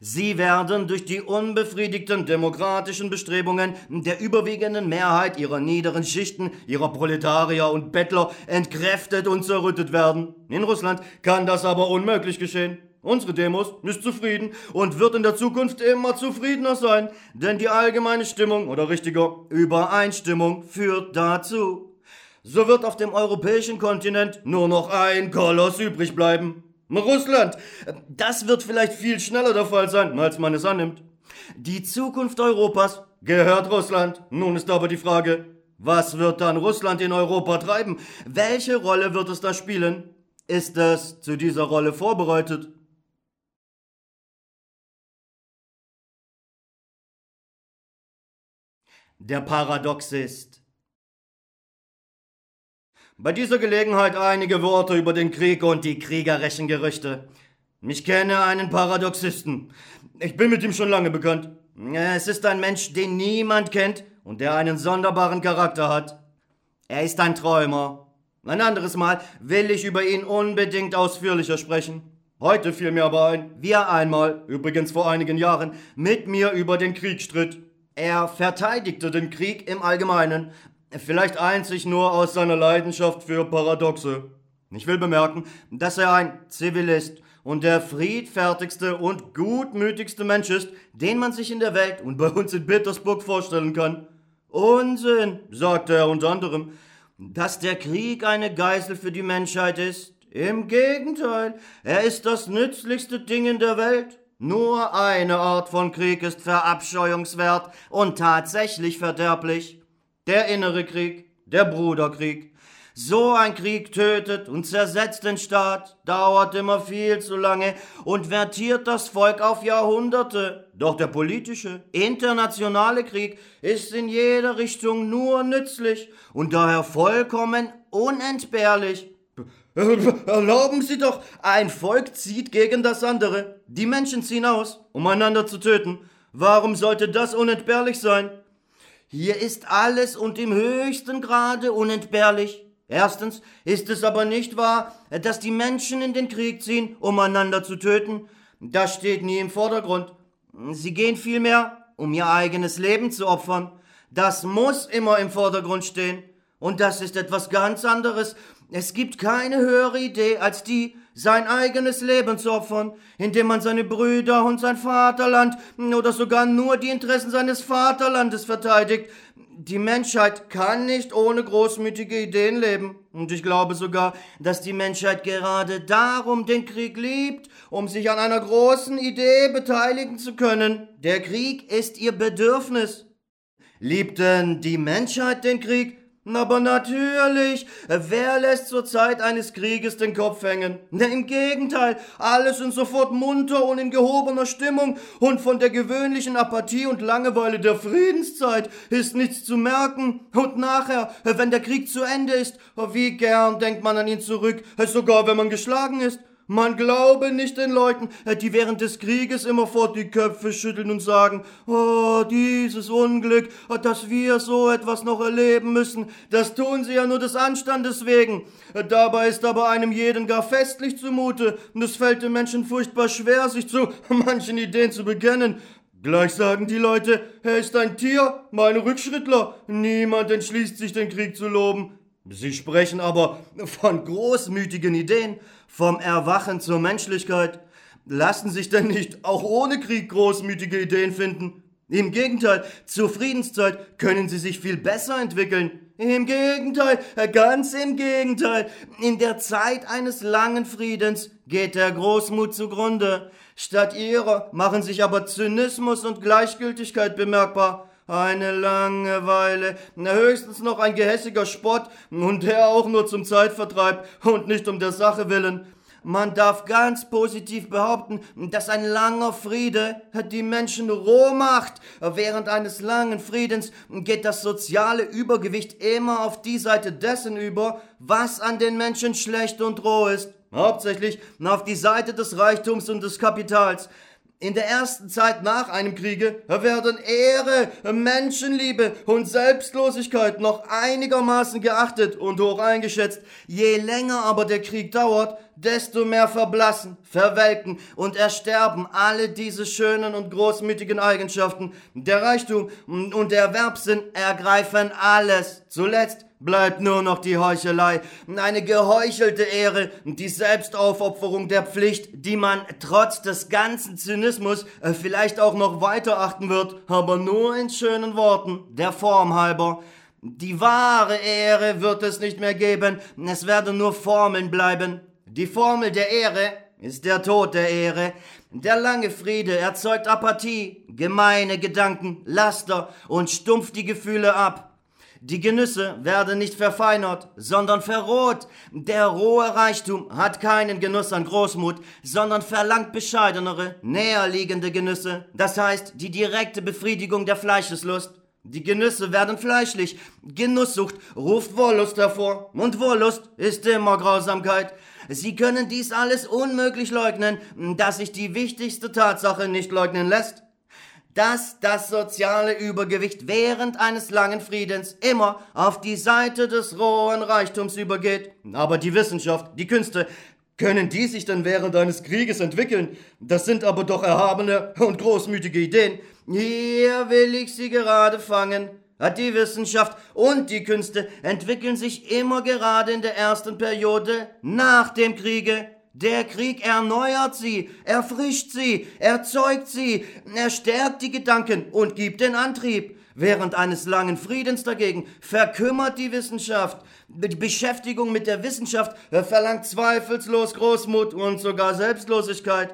Sie werden durch die unbefriedigten demokratischen Bestrebungen der überwiegenden Mehrheit ihrer niederen Schichten, ihrer Proletarier und Bettler entkräftet und zerrüttet werden. In Russland kann das aber unmöglich geschehen. Unsere Demos ist zufrieden und wird in der Zukunft immer zufriedener sein, denn die allgemeine Stimmung, oder richtiger Übereinstimmung, führt dazu. So wird auf dem europäischen Kontinent nur noch ein Koloss übrig bleiben. Russland, das wird vielleicht viel schneller der Fall sein, als man es annimmt. Die Zukunft Europas gehört Russland. Nun ist aber die Frage, was wird dann Russland in Europa treiben? Welche Rolle wird es da spielen? Ist es zu dieser Rolle vorbereitet? Der Paradoxist. Bei dieser Gelegenheit einige Worte über den Krieg und die kriegerischen Gerüchte. Ich kenne einen Paradoxisten. Ich bin mit ihm schon lange bekannt. Es ist ein Mensch, den niemand kennt und der einen sonderbaren Charakter hat. Er ist ein Träumer. Ein anderes Mal will ich über ihn unbedingt ausführlicher sprechen. Heute fiel mir aber ein, wie er einmal, übrigens vor einigen Jahren, mit mir über den Krieg stritt. Er verteidigte den Krieg im Allgemeinen. Vielleicht einzig nur aus seiner Leidenschaft für Paradoxe. Ich will bemerken, dass er ein Zivilist und der friedfertigste und gutmütigste Mensch ist, den man sich in der Welt und bei uns in Petersburg vorstellen kann. Unsinn, sagte er unter anderem, dass der Krieg eine Geißel für die Menschheit ist. Im Gegenteil, er ist das nützlichste Ding in der Welt. Nur eine Art von Krieg ist verabscheuungswert und tatsächlich verderblich. Der innere Krieg, der Bruderkrieg. So ein Krieg tötet und zersetzt den Staat, dauert immer viel zu lange und vertiert das Volk auf Jahrhunderte. Doch der politische, internationale Krieg ist in jeder Richtung nur nützlich und daher vollkommen unentbehrlich. Erlauben Sie doch, ein Volk zieht gegen das andere. Die Menschen ziehen aus, um einander zu töten. Warum sollte das unentbehrlich sein? Hier ist alles und im höchsten Grade unentbehrlich. Erstens ist es aber nicht wahr, dass die Menschen in den Krieg ziehen, um einander zu töten. Das steht nie im Vordergrund. Sie gehen vielmehr, um ihr eigenes Leben zu opfern. Das muss immer im Vordergrund stehen. Und das ist etwas ganz anderes. Es gibt keine höhere Idee als die, sein eigenes Leben zu opfern, indem man seine Brüder und sein Vaterland oder sogar nur die Interessen seines Vaterlandes verteidigt. Die Menschheit kann nicht ohne großmütige Ideen leben. Und ich glaube sogar, dass die Menschheit gerade darum den Krieg liebt, um sich an einer großen Idee beteiligen zu können. Der Krieg ist ihr Bedürfnis. Liebt denn die Menschheit den Krieg? Aber natürlich, wer lässt zur Zeit eines Krieges den Kopf hängen? Im Gegenteil, alle sind sofort munter und in gehobener Stimmung und von der gewöhnlichen Apathie und Langeweile der Friedenszeit ist nichts zu merken. Und nachher, wenn der Krieg zu Ende ist, wie gern denkt man an ihn zurück, sogar wenn man geschlagen ist. Man glaube nicht den Leuten, die während des Krieges immerfort die Köpfe schütteln und sagen, oh, dieses Unglück, dass wir so etwas noch erleben müssen, das tun sie ja nur des Anstandes wegen. Dabei ist aber einem jeden gar festlich zumute und es fällt den Menschen furchtbar schwer, sich zu manchen Ideen zu bekennen. Gleich sagen die Leute, er ist ein Tier, mein Rückschrittler, niemand entschließt sich, den Krieg zu loben. Sie sprechen aber von großmütigen Ideen, vom Erwachen zur Menschlichkeit. Lassen sich denn nicht auch ohne Krieg großmütige Ideen finden? Im Gegenteil, zur Friedenszeit können sie sich viel besser entwickeln. Im Gegenteil, ganz im Gegenteil. In der Zeit eines langen Friedens geht der Großmut zugrunde. Statt ihrer machen sich aber Zynismus und Gleichgültigkeit bemerkbar. Eine Langeweile, höchstens noch ein gehässiger Spott und der auch nur zum Zeitvertreib und nicht um der Sache willen. Man darf ganz positiv behaupten, dass ein langer Friede die Menschen roh macht. Während eines langen Friedens geht das soziale Übergewicht immer auf die Seite dessen über, was an den Menschen schlecht und roh ist. Hauptsächlich auf die Seite des Reichtums und des Kapitals. In der ersten Zeit nach einem Kriege werden Ehre, Menschenliebe und Selbstlosigkeit noch einigermaßen geachtet und hoch eingeschätzt. Je länger aber der Krieg dauert, desto mehr verblassen, verwelken und ersterben alle diese schönen und großmütigen Eigenschaften. Der Reichtum und der Erwerbssinn ergreifen alles. Zuletzt bleibt nur noch die Heuchelei, eine geheuchelte Ehre, die Selbstaufopferung der Pflicht, die man trotz des ganzen Zynismus vielleicht auch noch weiter achten wird, aber nur in schönen Worten, der Form halber. Die wahre Ehre wird es nicht mehr geben, es werden nur Formeln bleiben. Die Formel der Ehre ist der Tod der Ehre. Der lange Friede erzeugt Apathie, gemeine Gedanken, Laster und stumpft die Gefühle ab. Die Genüsse werden nicht verfeinert, sondern verroht. Der rohe Reichtum hat keinen Genuss an Großmut, sondern verlangt bescheidenere, näher liegende Genüsse. Das heißt, die direkte Befriedigung der Fleischeslust. Die Genüsse werden fleischlich. Genusssucht ruft Wollust hervor. Und Wollust ist immer Grausamkeit. Sie können dies alles unmöglich leugnen, da sich die wichtigste Tatsache nicht leugnen lässt. Dass das soziale Übergewicht während eines langen Friedens immer auf die Seite des rohen Reichtums übergeht. Aber die Wissenschaft, die Künste, können die sich denn während eines Krieges entwickeln? Das sind aber doch erhabene und großmütige Ideen. Hier will ich sie gerade fangen. Die Wissenschaft und die Künste entwickeln sich immer gerade in der ersten Periode nach dem Kriege. Der Krieg erneuert sie, erfrischt sie, erzeugt sie, er stärkt die Gedanken und gibt den Antrieb. Während eines langen Friedens dagegen verkümmert die Wissenschaft. Die Beschäftigung mit der Wissenschaft verlangt zweifellos Großmut und sogar Selbstlosigkeit.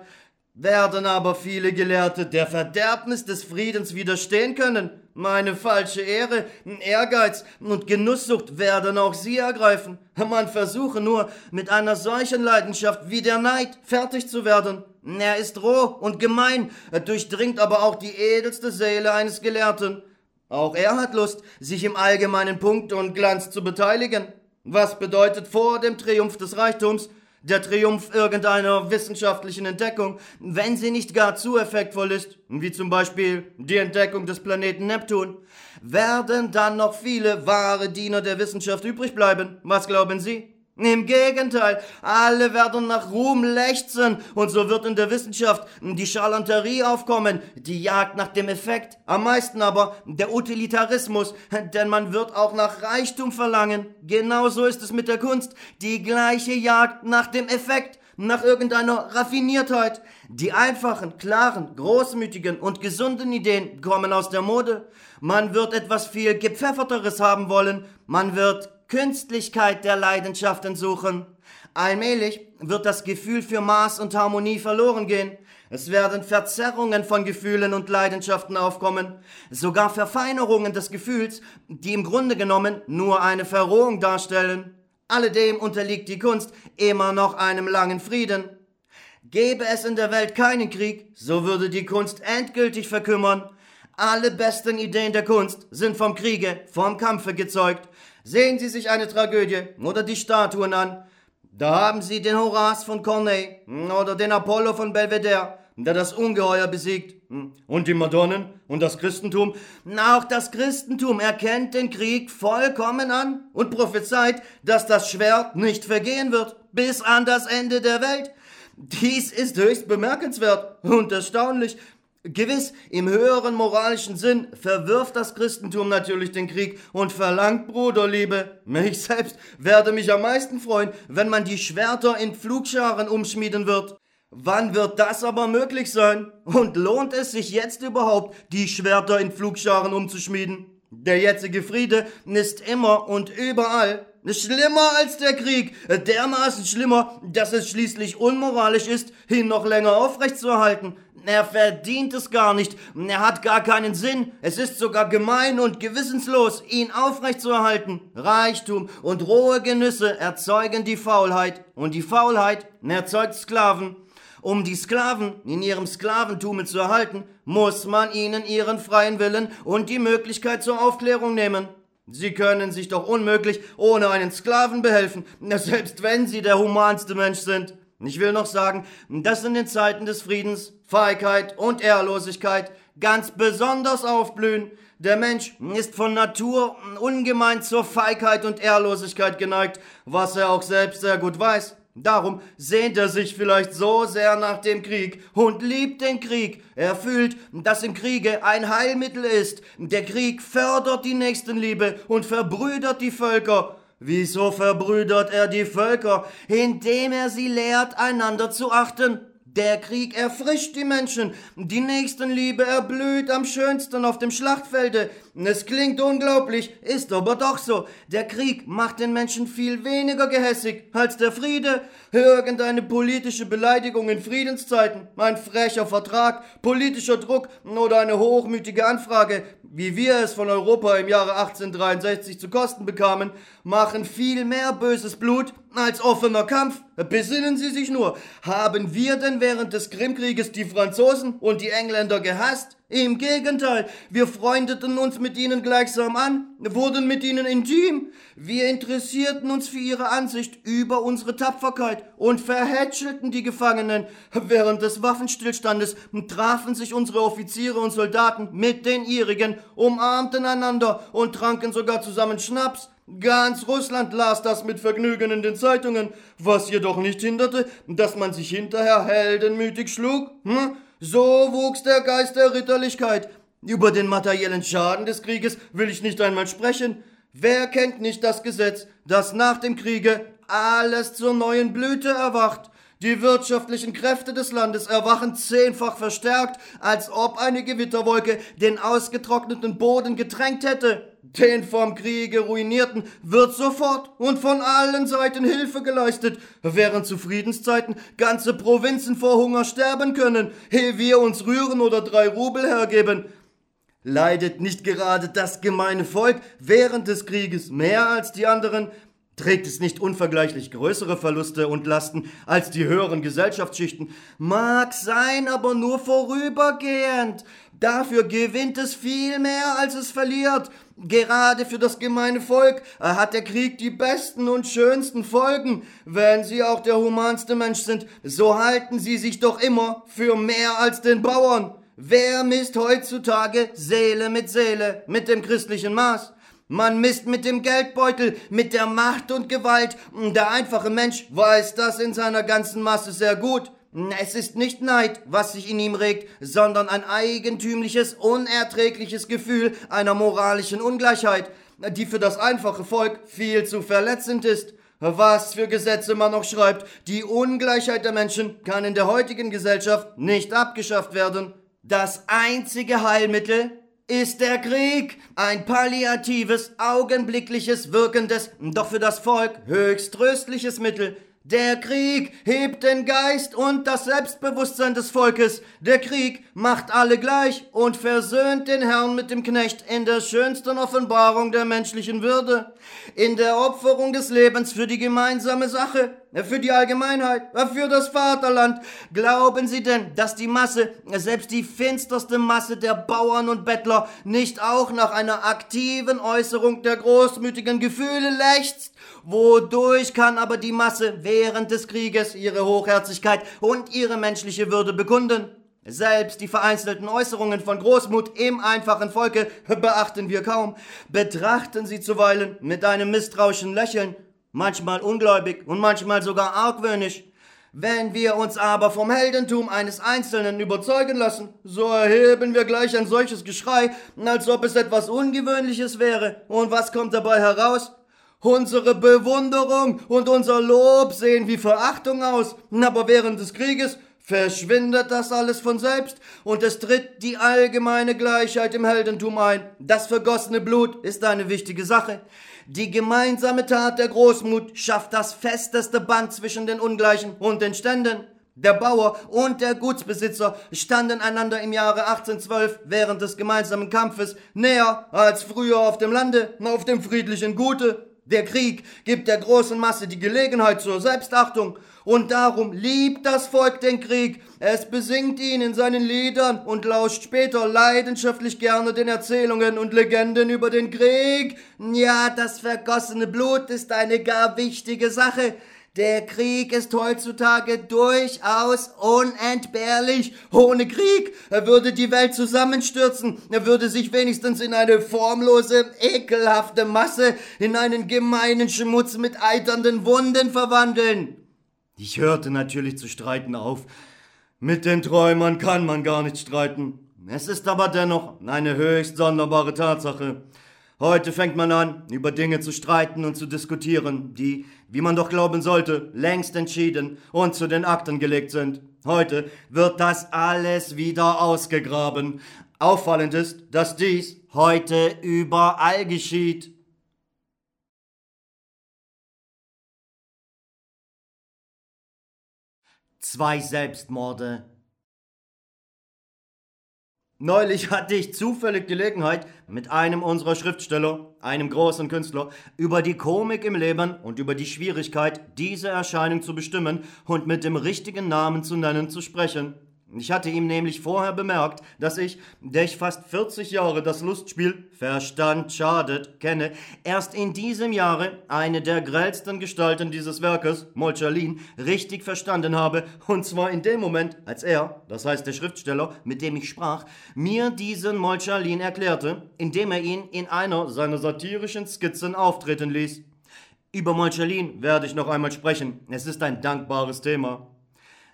Werden aber viele Gelehrte der Verderbnis des Friedens widerstehen können? Meine falsche Ehre, Ehrgeiz und Genusssucht werden auch sie ergreifen. Man versuche nur, mit einer solchen Leidenschaft wie der Neid fertig zu werden. Er ist roh und gemein, durchdringt aber auch die edelste Seele eines Gelehrten. Auch er hat Lust, sich im allgemeinen Punkt und Glanz zu beteiligen. Was bedeutet vor dem Triumph des Reichtums der Triumph irgendeiner wissenschaftlichen Entdeckung, wenn sie nicht gar zu effektvoll ist, wie zum Beispiel die Entdeckung des Planeten Neptun? Werden dann noch viele wahre Diener der Wissenschaft übrig bleiben? Was glauben Sie? Im Gegenteil, alle werden nach Ruhm lechzen und so wird in der Wissenschaft die Charlaterie aufkommen, die Jagd nach dem Effekt, am meisten aber der Utilitarismus, denn man wird auch nach Reichtum verlangen. Genauso ist es mit der Kunst, die gleiche Jagd nach dem Effekt, nach irgendeiner Raffiniertheit. Die einfachen, klaren, großmütigen und gesunden Ideen kommen aus der Mode. Man wird etwas viel Gepfefferteres haben wollen, man wird Künstlichkeit der Leidenschaften suchen. Allmählich wird das Gefühl für Maß und Harmonie verloren gehen. Es werden Verzerrungen von Gefühlen und Leidenschaften aufkommen, sogar Verfeinerungen des Gefühls, die im Grunde genommen nur eine Verrohung darstellen. Alledem unterliegt die Kunst immer noch einem langen Frieden. Gäbe es in der Welt keinen Krieg, so würde die Kunst endgültig verkümmern. Alle besten Ideen der Kunst sind vom Kriege, vom Kampfe gezeugt. Sehen Sie sich eine Tragödie oder die Statuen an. Da haben Sie den Horaz von Corneille oder den Apollo von Belvedere, der das Ungeheuer besiegt. Und die Madonnen und das Christentum. Auch das Christentum erkennt den Krieg vollkommen an und prophezeit, dass das Schwert nicht vergehen wird bis an das Ende der Welt. Dies ist höchst bemerkenswert und erstaunlich. Gewiss, im höheren moralischen Sinn verwirft das Christentum natürlich den Krieg und verlangt Bruderliebe. Ich selbst werde mich am meisten freuen, wenn man die Schwerter in Pflugscharen umschmieden wird. Wann wird das aber möglich sein? Und lohnt es sich jetzt überhaupt, die Schwerter in Pflugscharen umzuschmieden? Der jetzige Friede ist immer und überall schlimmer als der Krieg, dermaßen schlimmer, dass es schließlich unmoralisch ist, ihn noch länger aufrechtzuerhalten. Er verdient es gar nicht, er hat gar keinen Sinn, es ist sogar gemein und gewissenslos, ihn aufrechtzuerhalten. Reichtum und rohe Genüsse erzeugen die Faulheit und die Faulheit erzeugt Sklaven. Um die Sklaven in ihrem Sklaventum zu erhalten, muss man ihnen ihren freien Willen und die Möglichkeit zur Aufklärung nehmen. Sie können sich doch unmöglich ohne einen Sklaven behelfen, selbst wenn sie der humanste Mensch sind. Ich will noch sagen, dass in den Zeiten des Friedens Feigheit und Ehrlosigkeit ganz besonders aufblühen. Der Mensch ist von Natur ungemein zur Feigheit und Ehrlosigkeit geneigt, was er auch selbst sehr gut weiß. Darum sehnt er sich vielleicht so sehr nach dem Krieg und liebt den Krieg. Er fühlt, dass im Kriege ein Heilmittel ist. Der Krieg fördert die Nächstenliebe und verbrüdert die Völker. Wieso verbrüdert er die Völker? Indem er sie lehrt, einander zu achten. Der Krieg erfrischt die Menschen. Die Nächstenliebe erblüht am schönsten auf dem Schlachtfelde. Es klingt unglaublich, ist aber doch so. Der Krieg macht den Menschen viel weniger gehässig als der Friede. Irgendeine politische Beleidigung in Friedenszeiten, ein frecher Vertrag, politischer Druck oder eine hochmütige Anfrage, wie wir es von Europa im Jahre 1863 zu Kosten bekamen, machen viel mehr böses Blut als offener Kampf. Besinnen Sie sich nur, haben wir denn während des Krimkrieges die Franzosen und die Engländer gehasst? Im Gegenteil, wir freundeten uns mit ihnen gleichsam an, wurden mit ihnen intim. Wir interessierten uns für ihre Ansicht über unsere Tapferkeit und verhätschelten die Gefangenen. Während des Waffenstillstandes trafen sich unsere Offiziere und Soldaten mit den ihrigen, umarmten einander und tranken sogar zusammen Schnaps. Ganz Russland las das mit Vergnügen in den Zeitungen, was jedoch nicht hinderte, dass man sich hinterher heldenmütig schlug. So wuchs der Geist der Ritterlichkeit. Über den materiellen Schaden des Krieges will ich nicht einmal sprechen. Wer kennt nicht das Gesetz, dass nach dem Kriege alles zur neuen Blüte erwacht? Die wirtschaftlichen Kräfte des Landes erwachen 10-fach verstärkt, als ob eine Gewitterwolke den ausgetrockneten Boden getränkt hätte. Den vom Kriege Ruinierten wird sofort und von allen Seiten Hilfe geleistet, während zu Friedenszeiten ganze Provinzen vor Hunger sterben können, ehe wir uns rühren oder 3 Rubel hergeben. Leidet nicht gerade das gemeine Volk während des Krieges mehr als die anderen? Trägt es nicht unvergleichlich größere Verluste und Lasten als die höheren Gesellschaftsschichten? Mag sein, aber nur vorübergehend. Dafür gewinnt es viel mehr, als es verliert. Gerade für das gemeine Volk hat der Krieg die besten und schönsten Folgen. Wenn sie auch der humanste Mensch sind, so halten sie sich doch immer für mehr als den Bauern. Wer misst heutzutage Seele mit dem christlichen Maß? Man misst mit dem Geldbeutel, mit der Macht und Gewalt. Der einfache Mensch weiß das in seiner ganzen Masse sehr gut. Es ist nicht Neid, was sich in ihm regt, sondern ein eigentümliches, unerträgliches Gefühl einer moralischen Ungleichheit, die für das einfache Volk viel zu verletzend ist. Was für Gesetze man noch schreibt, die Ungleichheit der Menschen kann in der heutigen Gesellschaft nicht abgeschafft werden. Das einzige Heilmittel ist der Krieg, ein palliatives, augenblickliches, wirkendes, doch für das Volk höchst tröstliches Mittel. Der Krieg hebt den Geist und das Selbstbewusstsein des Volkes. Der Krieg macht alle gleich und versöhnt den Herrn mit dem Knecht in der schönsten Offenbarung der menschlichen Würde, in der Opferung des Lebens für die gemeinsame Sache, für die Allgemeinheit, für das Vaterland. Glauben Sie denn, dass die Masse, selbst die finsterste Masse der Bauern und Bettler, nicht auch nach einer aktiven Äußerung der großmütigen Gefühle lechzt? Wodurch kann aber die Masse während des Krieges ihre Hochherzigkeit und ihre menschliche Würde bekunden? Selbst die vereinzelten Äußerungen von Großmut im einfachen Volke beachten wir kaum, betrachten sie zuweilen mit einem misstrauischen Lächeln, manchmal ungläubig und manchmal sogar argwöhnisch. Wenn wir uns aber vom Heldentum eines Einzelnen überzeugen lassen, so erheben wir gleich ein solches Geschrei, als ob es etwas Ungewöhnliches wäre. Und was kommt dabei heraus? Unsere Bewunderung und unser Lob sehen wie Verachtung aus, aber während des Krieges verschwindet das alles von selbst und es tritt die allgemeine Gleichheit im Heldentum ein. Das vergossene Blut ist eine wichtige Sache. Die gemeinsame Tat der Großmut schafft das festeste Band zwischen den Ungleichen und den Ständen. Der Bauer und der Gutsbesitzer standen einander im Jahre 1812 während des gemeinsamen Kampfes näher als früher auf dem Lande, auf dem friedlichen Gute. Der Krieg gibt der großen Masse die Gelegenheit zur Selbstachtung und darum liebt das Volk den Krieg. Es besingt ihn in seinen Liedern und lauscht später leidenschaftlich gerne den Erzählungen und Legenden über den Krieg. Ja, das vergossene Blut ist eine gar wichtige Sache. Der Krieg ist heutzutage durchaus unentbehrlich. Ohne Krieg würde die Welt zusammenstürzen, würde sich wenigstens in eine formlose, ekelhafte Masse, in einen gemeinen Schmutz mit eiternden Wunden verwandeln. Ich hörte natürlich zu streiten auf. Mit den Träumern kann man gar nicht streiten. Es ist aber dennoch eine höchst sonderbare Tatsache. Heute fängt man an, über Dinge zu streiten und zu diskutieren, die, wie man doch glauben sollte, längst entschieden und zu den Akten gelegt sind. Heute wird das alles wieder ausgegraben. Auffallend ist, dass dies heute überall geschieht. Zwei Selbstmorde. Neulich hatte ich zufällig Gelegenheit, mit einem unserer Schriftsteller, einem großen Künstler, über die Komik im Leben und über die Schwierigkeit, diese Erscheinung zu bestimmen und mit dem richtigen Namen zu nennen, zu sprechen. Ich hatte ihm nämlich vorher bemerkt, dass ich, der ich fast 40 Jahre das Lustspiel Verstand schadet kenne, erst in diesem Jahre eine der grellsten Gestalten dieses Werkes, Molchalin, richtig verstanden habe, und zwar in dem Moment, als er, das heißt der Schriftsteller, mit dem ich sprach, mir diesen Molchalin erklärte, indem er ihn in einer seiner satirischen Skizzen auftreten ließ. Über Molchalin werde ich noch einmal sprechen, es ist ein dankbares Thema.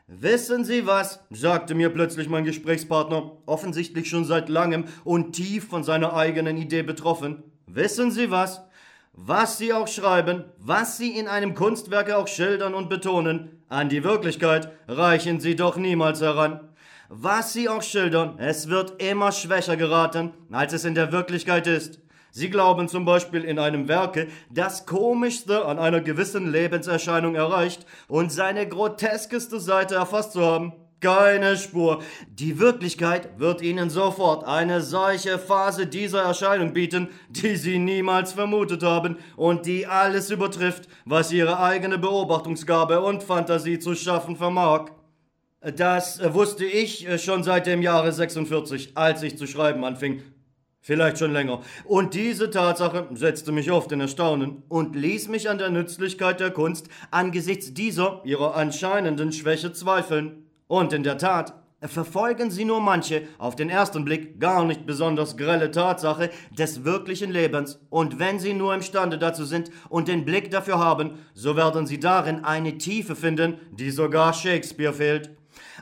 »Wissen Sie was?« sagte mir plötzlich mein Gesprächspartner, offensichtlich schon seit langem und tief von seiner eigenen Idee betroffen. »Wissen Sie was? Was Sie auch schreiben, was Sie in einem Kunstwerke auch schildern und betonen, an die Wirklichkeit reichen Sie doch niemals heran. Was Sie auch schildern, es wird immer schwächer geraten, als es in der Wirklichkeit ist. Sie glauben zum Beispiel in einem Werke, das Komischste an einer gewissen Lebenserscheinung erreicht und seine groteskeste Seite erfasst zu haben. Keine Spur. Die Wirklichkeit wird Ihnen sofort eine solche Phase dieser Erscheinung bieten, die Sie niemals vermutet haben und die alles übertrifft, was Ihre eigene Beobachtungsgabe und Fantasie zu schaffen vermag. Das wusste ich schon seit dem Jahre 46, als ich zu schreiben anfing. Vielleicht schon länger. Und diese Tatsache setzte mich oft in Erstaunen und ließ mich an der Nützlichkeit der Kunst angesichts dieser ihrer anscheinenden Schwäche zweifeln. Und in der Tat, verfolgen sie nur manche, auf den ersten Blick gar nicht besonders grelle Tatsache des wirklichen Lebens, und wenn sie nur imstande dazu sind und den Blick dafür haben, so werden sie darin eine Tiefe finden, die sogar Shakespeare fehlt.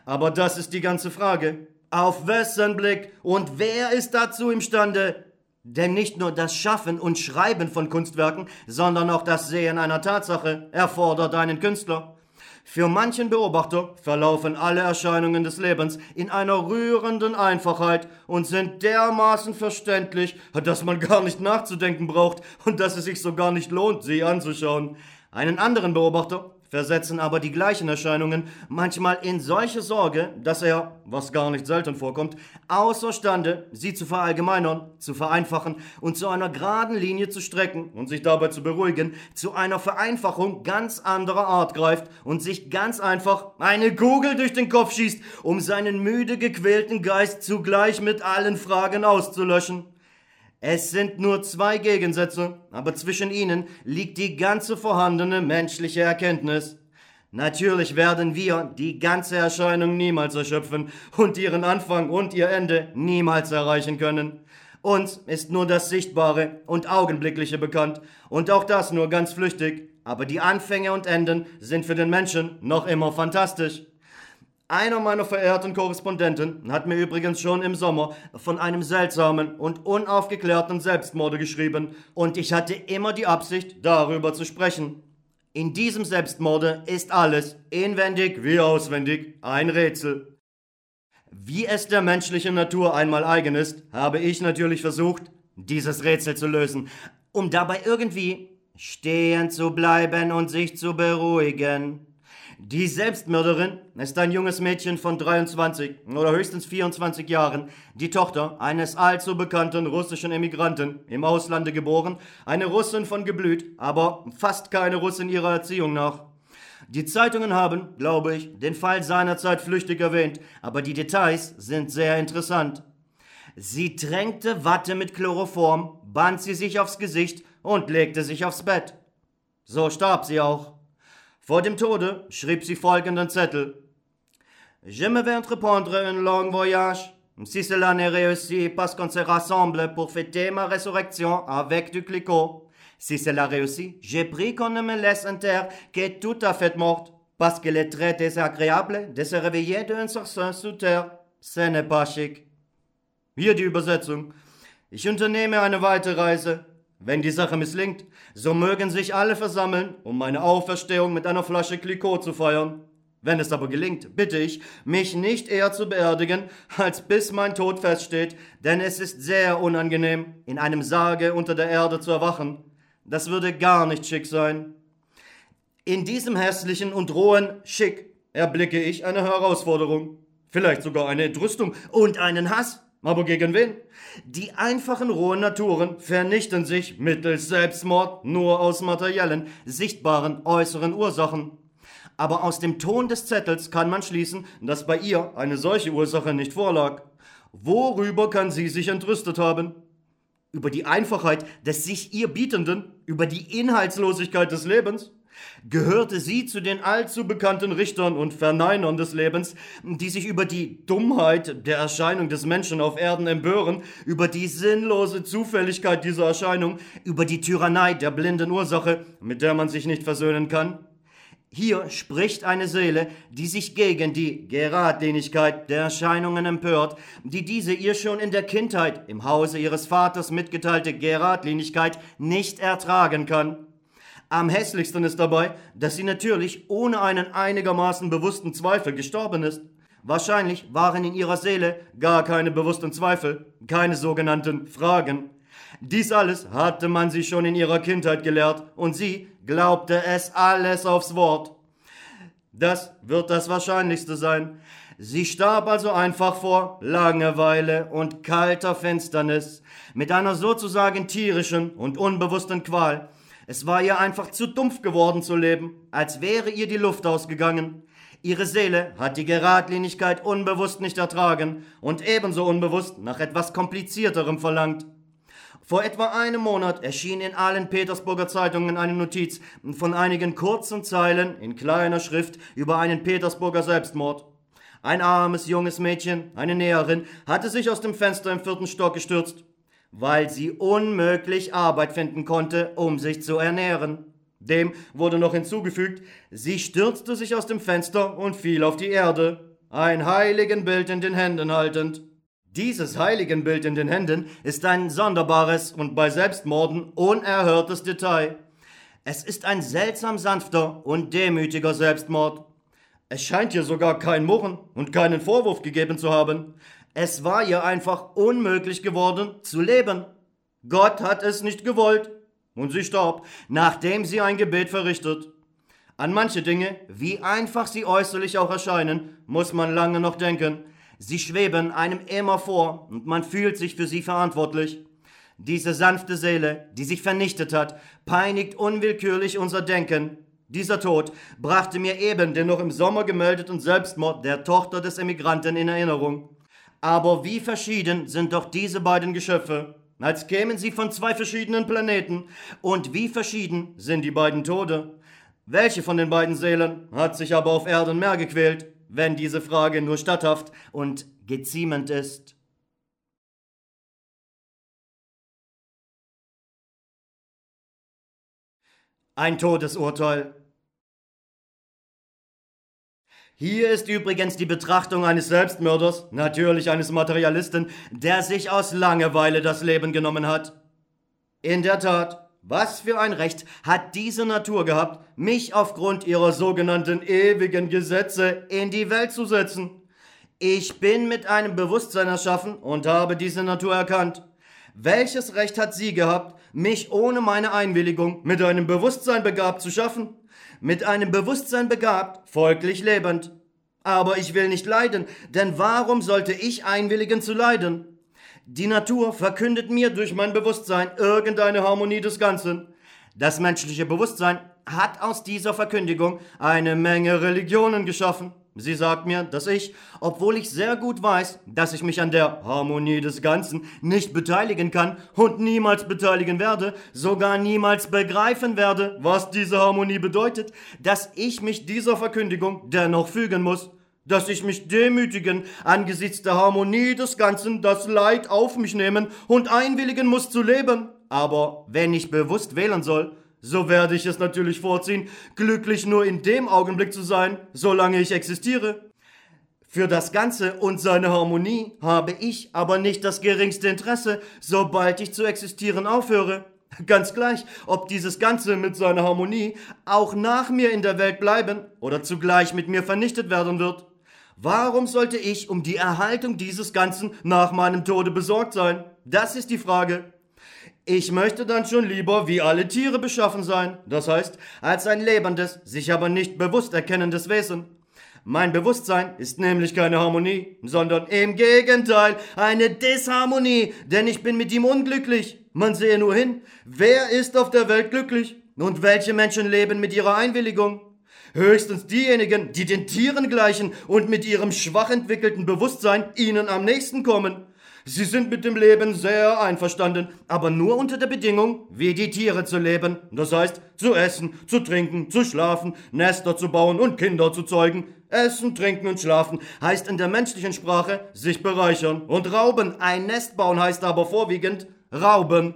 Aber das ist die ganze Frage. Auf wessen Blick und wer ist dazu imstande? Denn nicht nur das Schaffen und Schreiben von Kunstwerken, sondern auch das Sehen einer Tatsache erfordert einen Künstler. Für manchen Beobachter verlaufen alle Erscheinungen des Lebens in einer rührenden Einfachheit und sind dermaßen verständlich, dass man gar nicht nachzudenken braucht und dass es sich sogar nicht lohnt, sie anzuschauen. Einen anderen Beobachter versetzen aber die gleichen Erscheinungen manchmal in solche Sorge, dass er, was gar nicht selten vorkommt, außerstande, sie zu verallgemeinern, zu vereinfachen und zu einer geraden Linie zu strecken und sich dabei zu beruhigen, zu einer Vereinfachung ganz anderer Art greift und sich ganz einfach eine Kugel durch den Kopf schießt, um seinen müde gequälten Geist zugleich mit allen Fragen auszulöschen. Es sind nur zwei Gegensätze, aber zwischen ihnen liegt die ganze vorhandene menschliche Erkenntnis. Natürlich werden wir die ganze Erscheinung niemals erschöpfen und ihren Anfang und ihr Ende niemals erreichen können. Uns ist nur das Sichtbare und Augenblickliche bekannt und auch das nur ganz flüchtig, aber die Anfänge und Enden sind für den Menschen noch immer fantastisch. Einer meiner verehrten Korrespondenten hat mir übrigens schon im Sommer von einem seltsamen und unaufgeklärten Selbstmorde geschrieben, und ich hatte immer die Absicht, darüber zu sprechen. In diesem Selbstmorde ist alles, inwendig wie auswendig, ein Rätsel. Wie es der menschlichen Natur einmal eigen ist, habe ich natürlich versucht, dieses Rätsel zu lösen, um dabei irgendwie stehen zu bleiben und sich zu beruhigen. Die Selbstmörderin ist ein junges Mädchen von 23 oder höchstens 24 Jahren, die Tochter eines allzu bekannten russischen Emigranten, im Auslande geboren, eine Russin von Geblüt, aber fast keine Russin ihrer Erziehung nach. Die Zeitungen haben, glaube ich, den Fall seinerzeit flüchtig erwähnt, aber die Details sind sehr interessant. Sie tränkte Watte mit Chloroform, band sie sich aufs Gesicht und legte sich aufs Bett. So starb sie auch. Vor dem Tode schrieb sie folgenden Zettel: Je me vais entreprendre un long voyage. Si cela n'est réussi, parce qu'on se rassemble pour fêter ma résurrection avec du Clicquot. Si cela réussit, j'ai pris qu'on ne me laisse en terre qu'est tout à fait morte, parce qu'il est très désagréable de se réveiller d'un cerceau sous terre. Ce n'est pas chic. Hier die Übersetzung: Ich unternehme eine weite Reise. Wenn die Sache misslingt, so mögen sich alle versammeln, um meine Auferstehung mit einer Flasche Clicquot zu feiern. Wenn es aber gelingt, bitte ich, mich nicht eher zu beerdigen, als bis mein Tod feststeht, denn es ist sehr unangenehm, in einem Sarge unter der Erde zu erwachen. Das würde gar nicht schick sein. In diesem hässlichen und rohen Schick erblicke ich eine Herausforderung, vielleicht sogar eine Entrüstung und einen Hass. Aber gegen wen? Die einfachen, rohen Naturen vernichten sich mittels Selbstmord nur aus materiellen, sichtbaren, äußeren Ursachen. Aber aus dem Ton des Zettels kann man schließen, dass bei ihr eine solche Ursache nicht vorlag. Worüber kann sie sich entrüstet haben? Über die Einfachheit des sich ihr Bietenden, über die Inhaltslosigkeit des Lebens? Gehörte sie zu den allzu bekannten Richtern und Verneinern des Lebens, die sich über die Dummheit der Erscheinung des Menschen auf Erden empören, über die sinnlose Zufälligkeit dieser Erscheinung, über die Tyrannei der blinden Ursache, mit der man sich nicht versöhnen kann? Hier spricht eine Seele, die sich gegen die Geradlinigkeit der Erscheinungen empört, die diese ihr schon in der Kindheit im Hause ihres Vaters mitgeteilte Geradlinigkeit nicht ertragen kann. Am hässlichsten ist dabei, dass sie natürlich ohne einen einigermaßen bewussten Zweifel gestorben ist. Wahrscheinlich waren in ihrer Seele gar keine bewussten Zweifel, keine sogenannten Fragen. Dies alles hatte man sie schon in ihrer Kindheit gelehrt und sie glaubte es alles aufs Wort. Das wird das Wahrscheinlichste sein. Sie starb also einfach vor Langeweile und kalter Finsternis, mit einer sozusagen tierischen und unbewussten Qual. Es war ihr einfach zu dumpf geworden zu leben, als wäre ihr die Luft ausgegangen. Ihre Seele hat die Geradlinigkeit unbewusst nicht ertragen und ebenso unbewusst nach etwas Komplizierterem verlangt. Vor etwa einem Monat erschien in allen Petersburger Zeitungen eine Notiz von einigen kurzen Zeilen in kleiner Schrift über einen Petersburger Selbstmord. Ein armes, junges Mädchen, eine Näherin, hatte sich aus dem Fenster im 4. Stock gestürzt, weil sie unmöglich Arbeit finden konnte, um sich zu ernähren. Dem wurde noch hinzugefügt, sie stürzte sich aus dem Fenster und fiel auf die Erde, ein Heiligenbild in den Händen haltend. Dieses Heiligenbild in den Händen ist ein sonderbares und bei Selbstmorden unerhörtes Detail. Es ist ein seltsam sanfter und demütiger Selbstmord. Es scheint ihr sogar kein Murren und keinen Vorwurf gegeben zu haben. Es war ihr einfach unmöglich geworden, zu leben. Gott hat es nicht gewollt. Und sie starb, nachdem sie ein Gebet verrichtet. An manche Dinge, wie einfach sie äußerlich auch erscheinen, muss man lange noch denken. Sie schweben einem immer vor und man fühlt sich für sie verantwortlich. Diese sanfte Seele, die sich vernichtet hat, peinigt unwillkürlich unser Denken. Dieser Tod brachte mir eben den noch im Sommer gemeldeten Selbstmord der Tochter des Emigranten in Erinnerung. Aber wie verschieden sind doch diese beiden Geschöpfe, als kämen sie von zwei verschiedenen Planeten. Und wie verschieden sind die beiden Tode? Welche von den beiden Seelen hat sich aber auf Erden mehr gequält, wenn diese Frage nur statthaft und geziemend ist? Ein Todesurteil. Hier ist übrigens die Betrachtung eines Selbstmörders, natürlich eines Materialisten, der sich aus Langeweile das Leben genommen hat. In der Tat, was für ein Recht hat diese Natur gehabt, mich aufgrund ihrer sogenannten ewigen Gesetze in die Welt zu setzen? Ich bin mit einem Bewusstsein erschaffen und habe diese Natur erkannt. Welches Recht hat sie gehabt, mich ohne meine Einwilligung mit einem Bewusstsein begabt zu schaffen? Mit einem Bewusstsein begabt, folglich lebend. Aber ich will nicht leiden, denn warum sollte ich einwilligen zu leiden? Die Natur verkündet mir durch mein Bewusstsein irgendeine Harmonie des Ganzen. Das menschliche Bewusstsein hat aus dieser Verkündigung eine Menge Religionen geschaffen. Sie sagt mir, dass ich, obwohl ich sehr gut weiß, dass ich mich an der Harmonie des Ganzen nicht beteiligen kann und niemals beteiligen werde, sogar niemals begreifen werde, was diese Harmonie bedeutet, dass ich mich dieser Verkündigung dennoch fügen muss, dass ich mich demütigen, angesichts der Harmonie des Ganzen das Leid auf mich nehmen und einwilligen muss zu leben. Aber wenn ich bewusst wählen soll, so werde ich es natürlich vorziehen, glücklich nur in dem Augenblick zu sein, solange ich existiere. Für das Ganze und seine Harmonie habe ich aber nicht das geringste Interesse, sobald ich zu existieren aufhöre. Ganz gleich, ob dieses Ganze mit seiner Harmonie auch nach mir in der Welt bleiben oder zugleich mit mir vernichtet werden wird. Warum sollte ich um die Erhaltung dieses Ganzen nach meinem Tode besorgt sein? Das ist die Frage. Ich möchte dann schon lieber wie alle Tiere beschaffen sein, das heißt, als ein lebendes, sich aber nicht bewusst erkennendes Wesen. Mein Bewusstsein ist nämlich keine Harmonie, sondern im Gegenteil eine Disharmonie, denn ich bin mit ihm unglücklich. Man sehe nur hin, wer ist auf der Welt glücklich und welche Menschen leben mit ihrer Einwilligung? Höchstens diejenigen, die den Tieren gleichen und mit ihrem schwach entwickelten Bewusstsein ihnen am nächsten kommen. Sie sind mit dem Leben sehr einverstanden, aber nur unter der Bedingung, wie die Tiere zu leben. Das heißt, zu essen, zu trinken, zu schlafen, Nester zu bauen und Kinder zu zeugen. Essen, trinken und schlafen heißt in der menschlichen Sprache sich bereichern und rauben. Ein Nest bauen heißt aber vorwiegend rauben.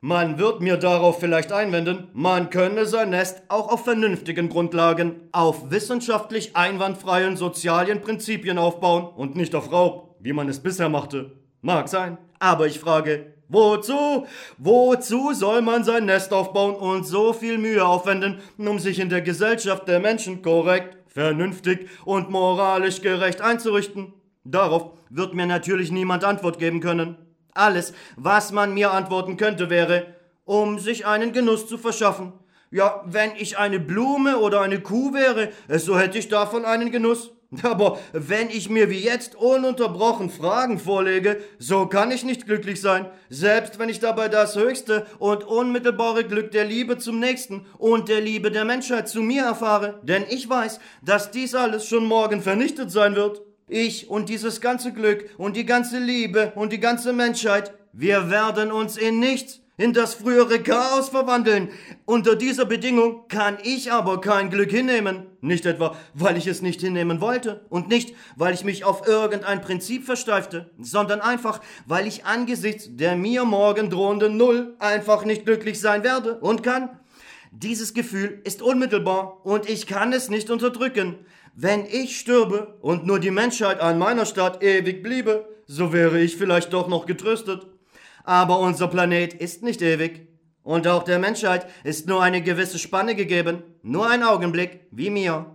Man wird mir darauf vielleicht einwenden, man könne sein Nest auch auf vernünftigen Grundlagen, auf wissenschaftlich einwandfreien sozialen Prinzipien aufbauen und nicht auf Raub, wie man es bisher machte. Mag sein, aber ich frage, wozu? Wozu soll man sein Nest aufbauen und so viel Mühe aufwenden, um sich in der Gesellschaft der Menschen korrekt, vernünftig und moralisch gerecht einzurichten? Darauf wird mir natürlich niemand Antwort geben können. Alles, was man mir antworten könnte, wäre, um sich einen Genuss zu verschaffen. Ja, wenn ich eine Blume oder eine Kuh wäre, so hätte ich davon einen Genuss. Aber wenn ich mir wie jetzt ununterbrochen Fragen vorlege, so kann ich nicht glücklich sein, selbst wenn ich dabei das höchste und unmittelbare Glück der Liebe zum Nächsten und der Liebe der Menschheit zu mir erfahre, denn ich weiß, dass dies alles schon morgen vernichtet sein wird. Ich und dieses ganze Glück und die ganze Liebe und die ganze Menschheit, wir werden uns in nichts, in das frühere Chaos verwandeln. Unter dieser Bedingung kann ich aber kein Glück hinnehmen. Nicht etwa, weil ich es nicht hinnehmen wollte und nicht, weil ich mich auf irgendein Prinzip versteifte, sondern einfach, weil ich angesichts der mir morgen drohenden Null einfach nicht glücklich sein werde und kann. Dieses Gefühl ist unmittelbar und ich kann es nicht unterdrücken. Wenn ich stürbe und nur die Menschheit an meiner Stadt ewig bliebe, so wäre ich vielleicht doch noch getröstet. Aber unser Planet ist nicht ewig. Und auch der Menschheit ist nur eine gewisse Spanne gegeben, nur ein Augenblick, wie mir.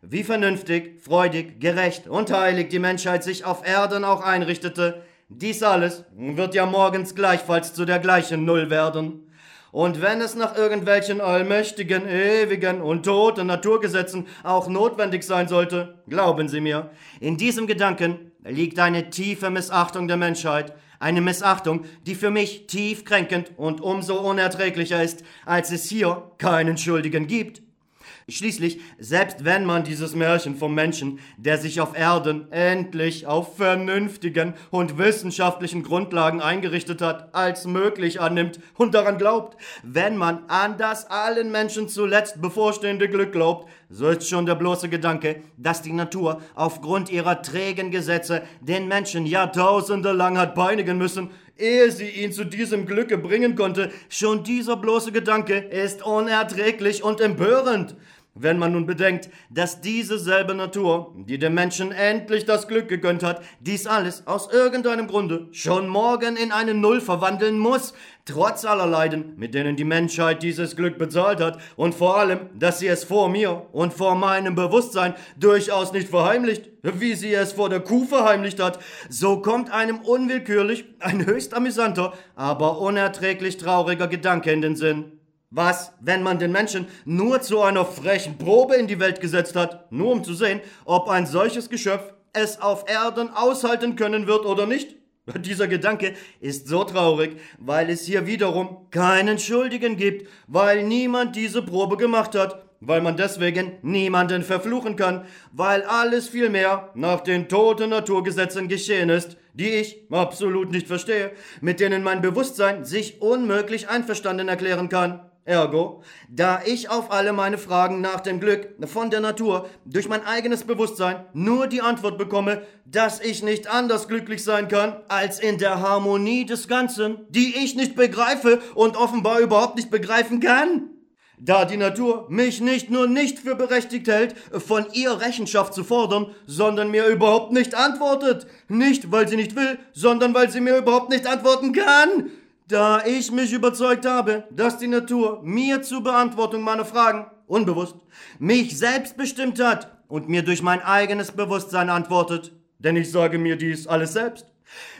Wie vernünftig, freudig, gerecht und heilig die Menschheit sich auf Erden auch einrichtete, dies alles wird ja morgens gleichfalls zu der gleichen Null werden. Und wenn es nach irgendwelchen allmächtigen, ewigen und toten Naturgesetzen auch notwendig sein sollte, glauben Sie mir, in diesem Gedanken liegt eine tiefe Missachtung der Menschheit, eine Missachtung, die für mich tief kränkend und umso unerträglicher ist, als es hier keinen Schuldigen gibt. Schließlich, selbst wenn man dieses Märchen vom Menschen, der sich auf Erden endlich auf vernünftigen und wissenschaftlichen Grundlagen eingerichtet hat, als möglich annimmt und daran glaubt, wenn man an das allen Menschen zuletzt bevorstehende Glück glaubt, so ist schon der bloße Gedanke, dass die Natur aufgrund ihrer trägen Gesetze den Menschen Jahrtausende lang hat peinigen müssen, ehe sie ihn zu diesem Glücke bringen konnte, schon dieser bloße Gedanke ist unerträglich und empörend. Wenn man nun bedenkt, dass diese selbe Natur, die dem Menschen endlich das Glück gegönnt hat, dies alles aus irgendeinem Grunde schon morgen in eine Null verwandeln muss, trotz aller Leiden, mit denen die Menschheit dieses Glück bezahlt hat und vor allem, dass sie es vor mir und vor meinem Bewusstsein durchaus nicht verheimlicht, wie sie es vor der Kuh verheimlicht hat, so kommt einem unwillkürlich ein höchst amüsanter, aber unerträglich trauriger Gedanke in den Sinn. Was, wenn man den Menschen nur zu einer frechen Probe in die Welt gesetzt hat, nur um zu sehen, ob ein solches Geschöpf es auf Erden aushalten können wird oder nicht? Dieser Gedanke ist so traurig, weil es hier wiederum keinen Schuldigen gibt, weil niemand diese Probe gemacht hat, weil man deswegen niemanden verfluchen kann, weil alles vielmehr nach den toten Naturgesetzen geschehen ist, die ich absolut nicht verstehe, mit denen mein Bewusstsein sich unmöglich einverstanden erklären kann. Ergo, da ich auf alle meine Fragen nach dem Glück von der Natur durch mein eigenes Bewusstsein nur die Antwort bekomme, dass ich nicht anders glücklich sein kann, als in der Harmonie des Ganzen, die ich nicht begreife und offenbar überhaupt nicht begreifen kann. Da die Natur mich nicht nur nicht für berechtigt hält, von ihr Rechenschaft zu fordern, sondern mir überhaupt nicht antwortet. Nicht, weil sie nicht will, sondern weil sie mir überhaupt nicht antworten kann. Da ich mich überzeugt habe, dass die Natur mir zur Beantwortung meiner Fragen, unbewusst, mich selbst bestimmt hat und mir durch mein eigenes Bewusstsein antwortet, denn ich sage mir dies alles selbst.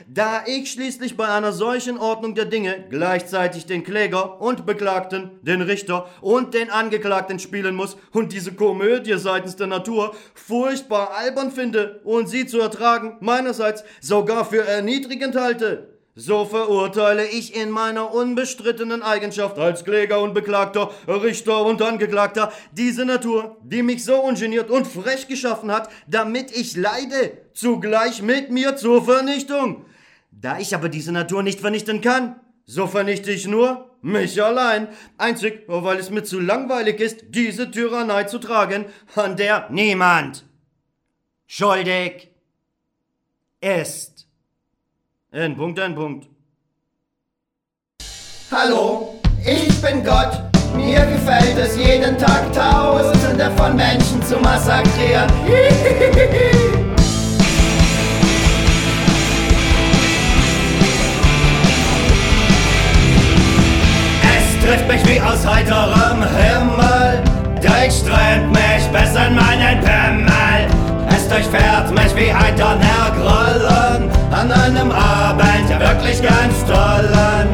Da ich schließlich bei einer solchen Ordnung der Dinge gleichzeitig den Kläger und Beklagten, den Richter und den Angeklagten spielen muss und diese Komödie seitens der Natur furchtbar albern finde und sie zu ertragen meinerseits sogar für erniedrigend halte, so verurteile ich in meiner unbestrittenen Eigenschaft als Kläger und Beklagter, Richter und Angeklagter diese Natur, die mich so ungeniert und frech geschaffen hat, damit ich leide, zugleich mit mir zur Vernichtung. Da ich aber diese Natur nicht vernichten kann, so vernichte ich nur mich allein, einzig, weil es mir zu langweilig ist, diese Tyrannei zu tragen, an der niemand schuldig ist. Endpunkt. Hallo, ich bin Gott. Mir gefällt es, jeden Tag Tausende von Menschen zu massakrieren. Es trifft mich wie aus heiterem Himmel, durchströmt mich bis in meinen Pimmel. Es durchfährt mich wie ein Donnergrollen an einem Abend, ja wirklich ganz tollen.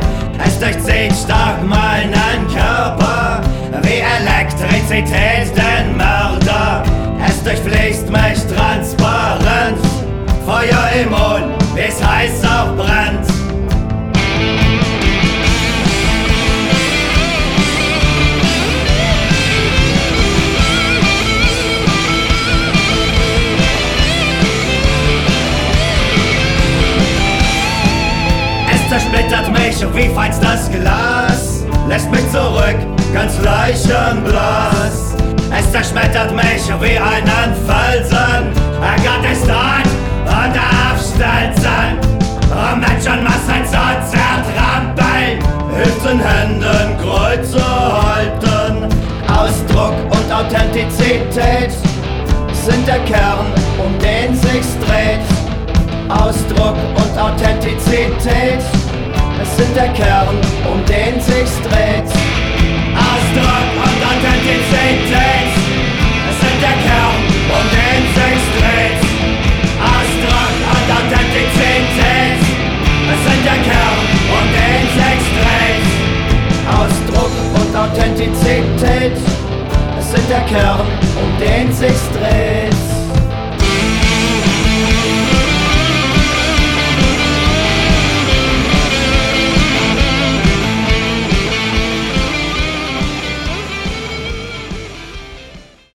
Es durchzieht stark meinen Körper wie Elektrizität den Mörder. Es durchfließt mich transparent, feuerimmun, wie's heiß auch brennt. Zersplittert mich wie feinstes Glas. leichenblass. Es zerschmettert mich wie ein Anfallsand. Gott ist dort und der Aufstand sein. Um Menschenmassen zu zertrampeln, hilft in Händen Kreuze halten. Ausdruck und Authentizität sind der Kern, um den sich's dreht. Ausdruck und Authentizität, es sind der Kern, um den sich's dreht. Ausdruck und Authentizität, es sind der Kern, um den sich's dreht. Ausdruck und Authentizität, es sind der Kern, um den sich's dreht. Ausdruck und Authentizität, es sind der Kern, um den sich's dreht.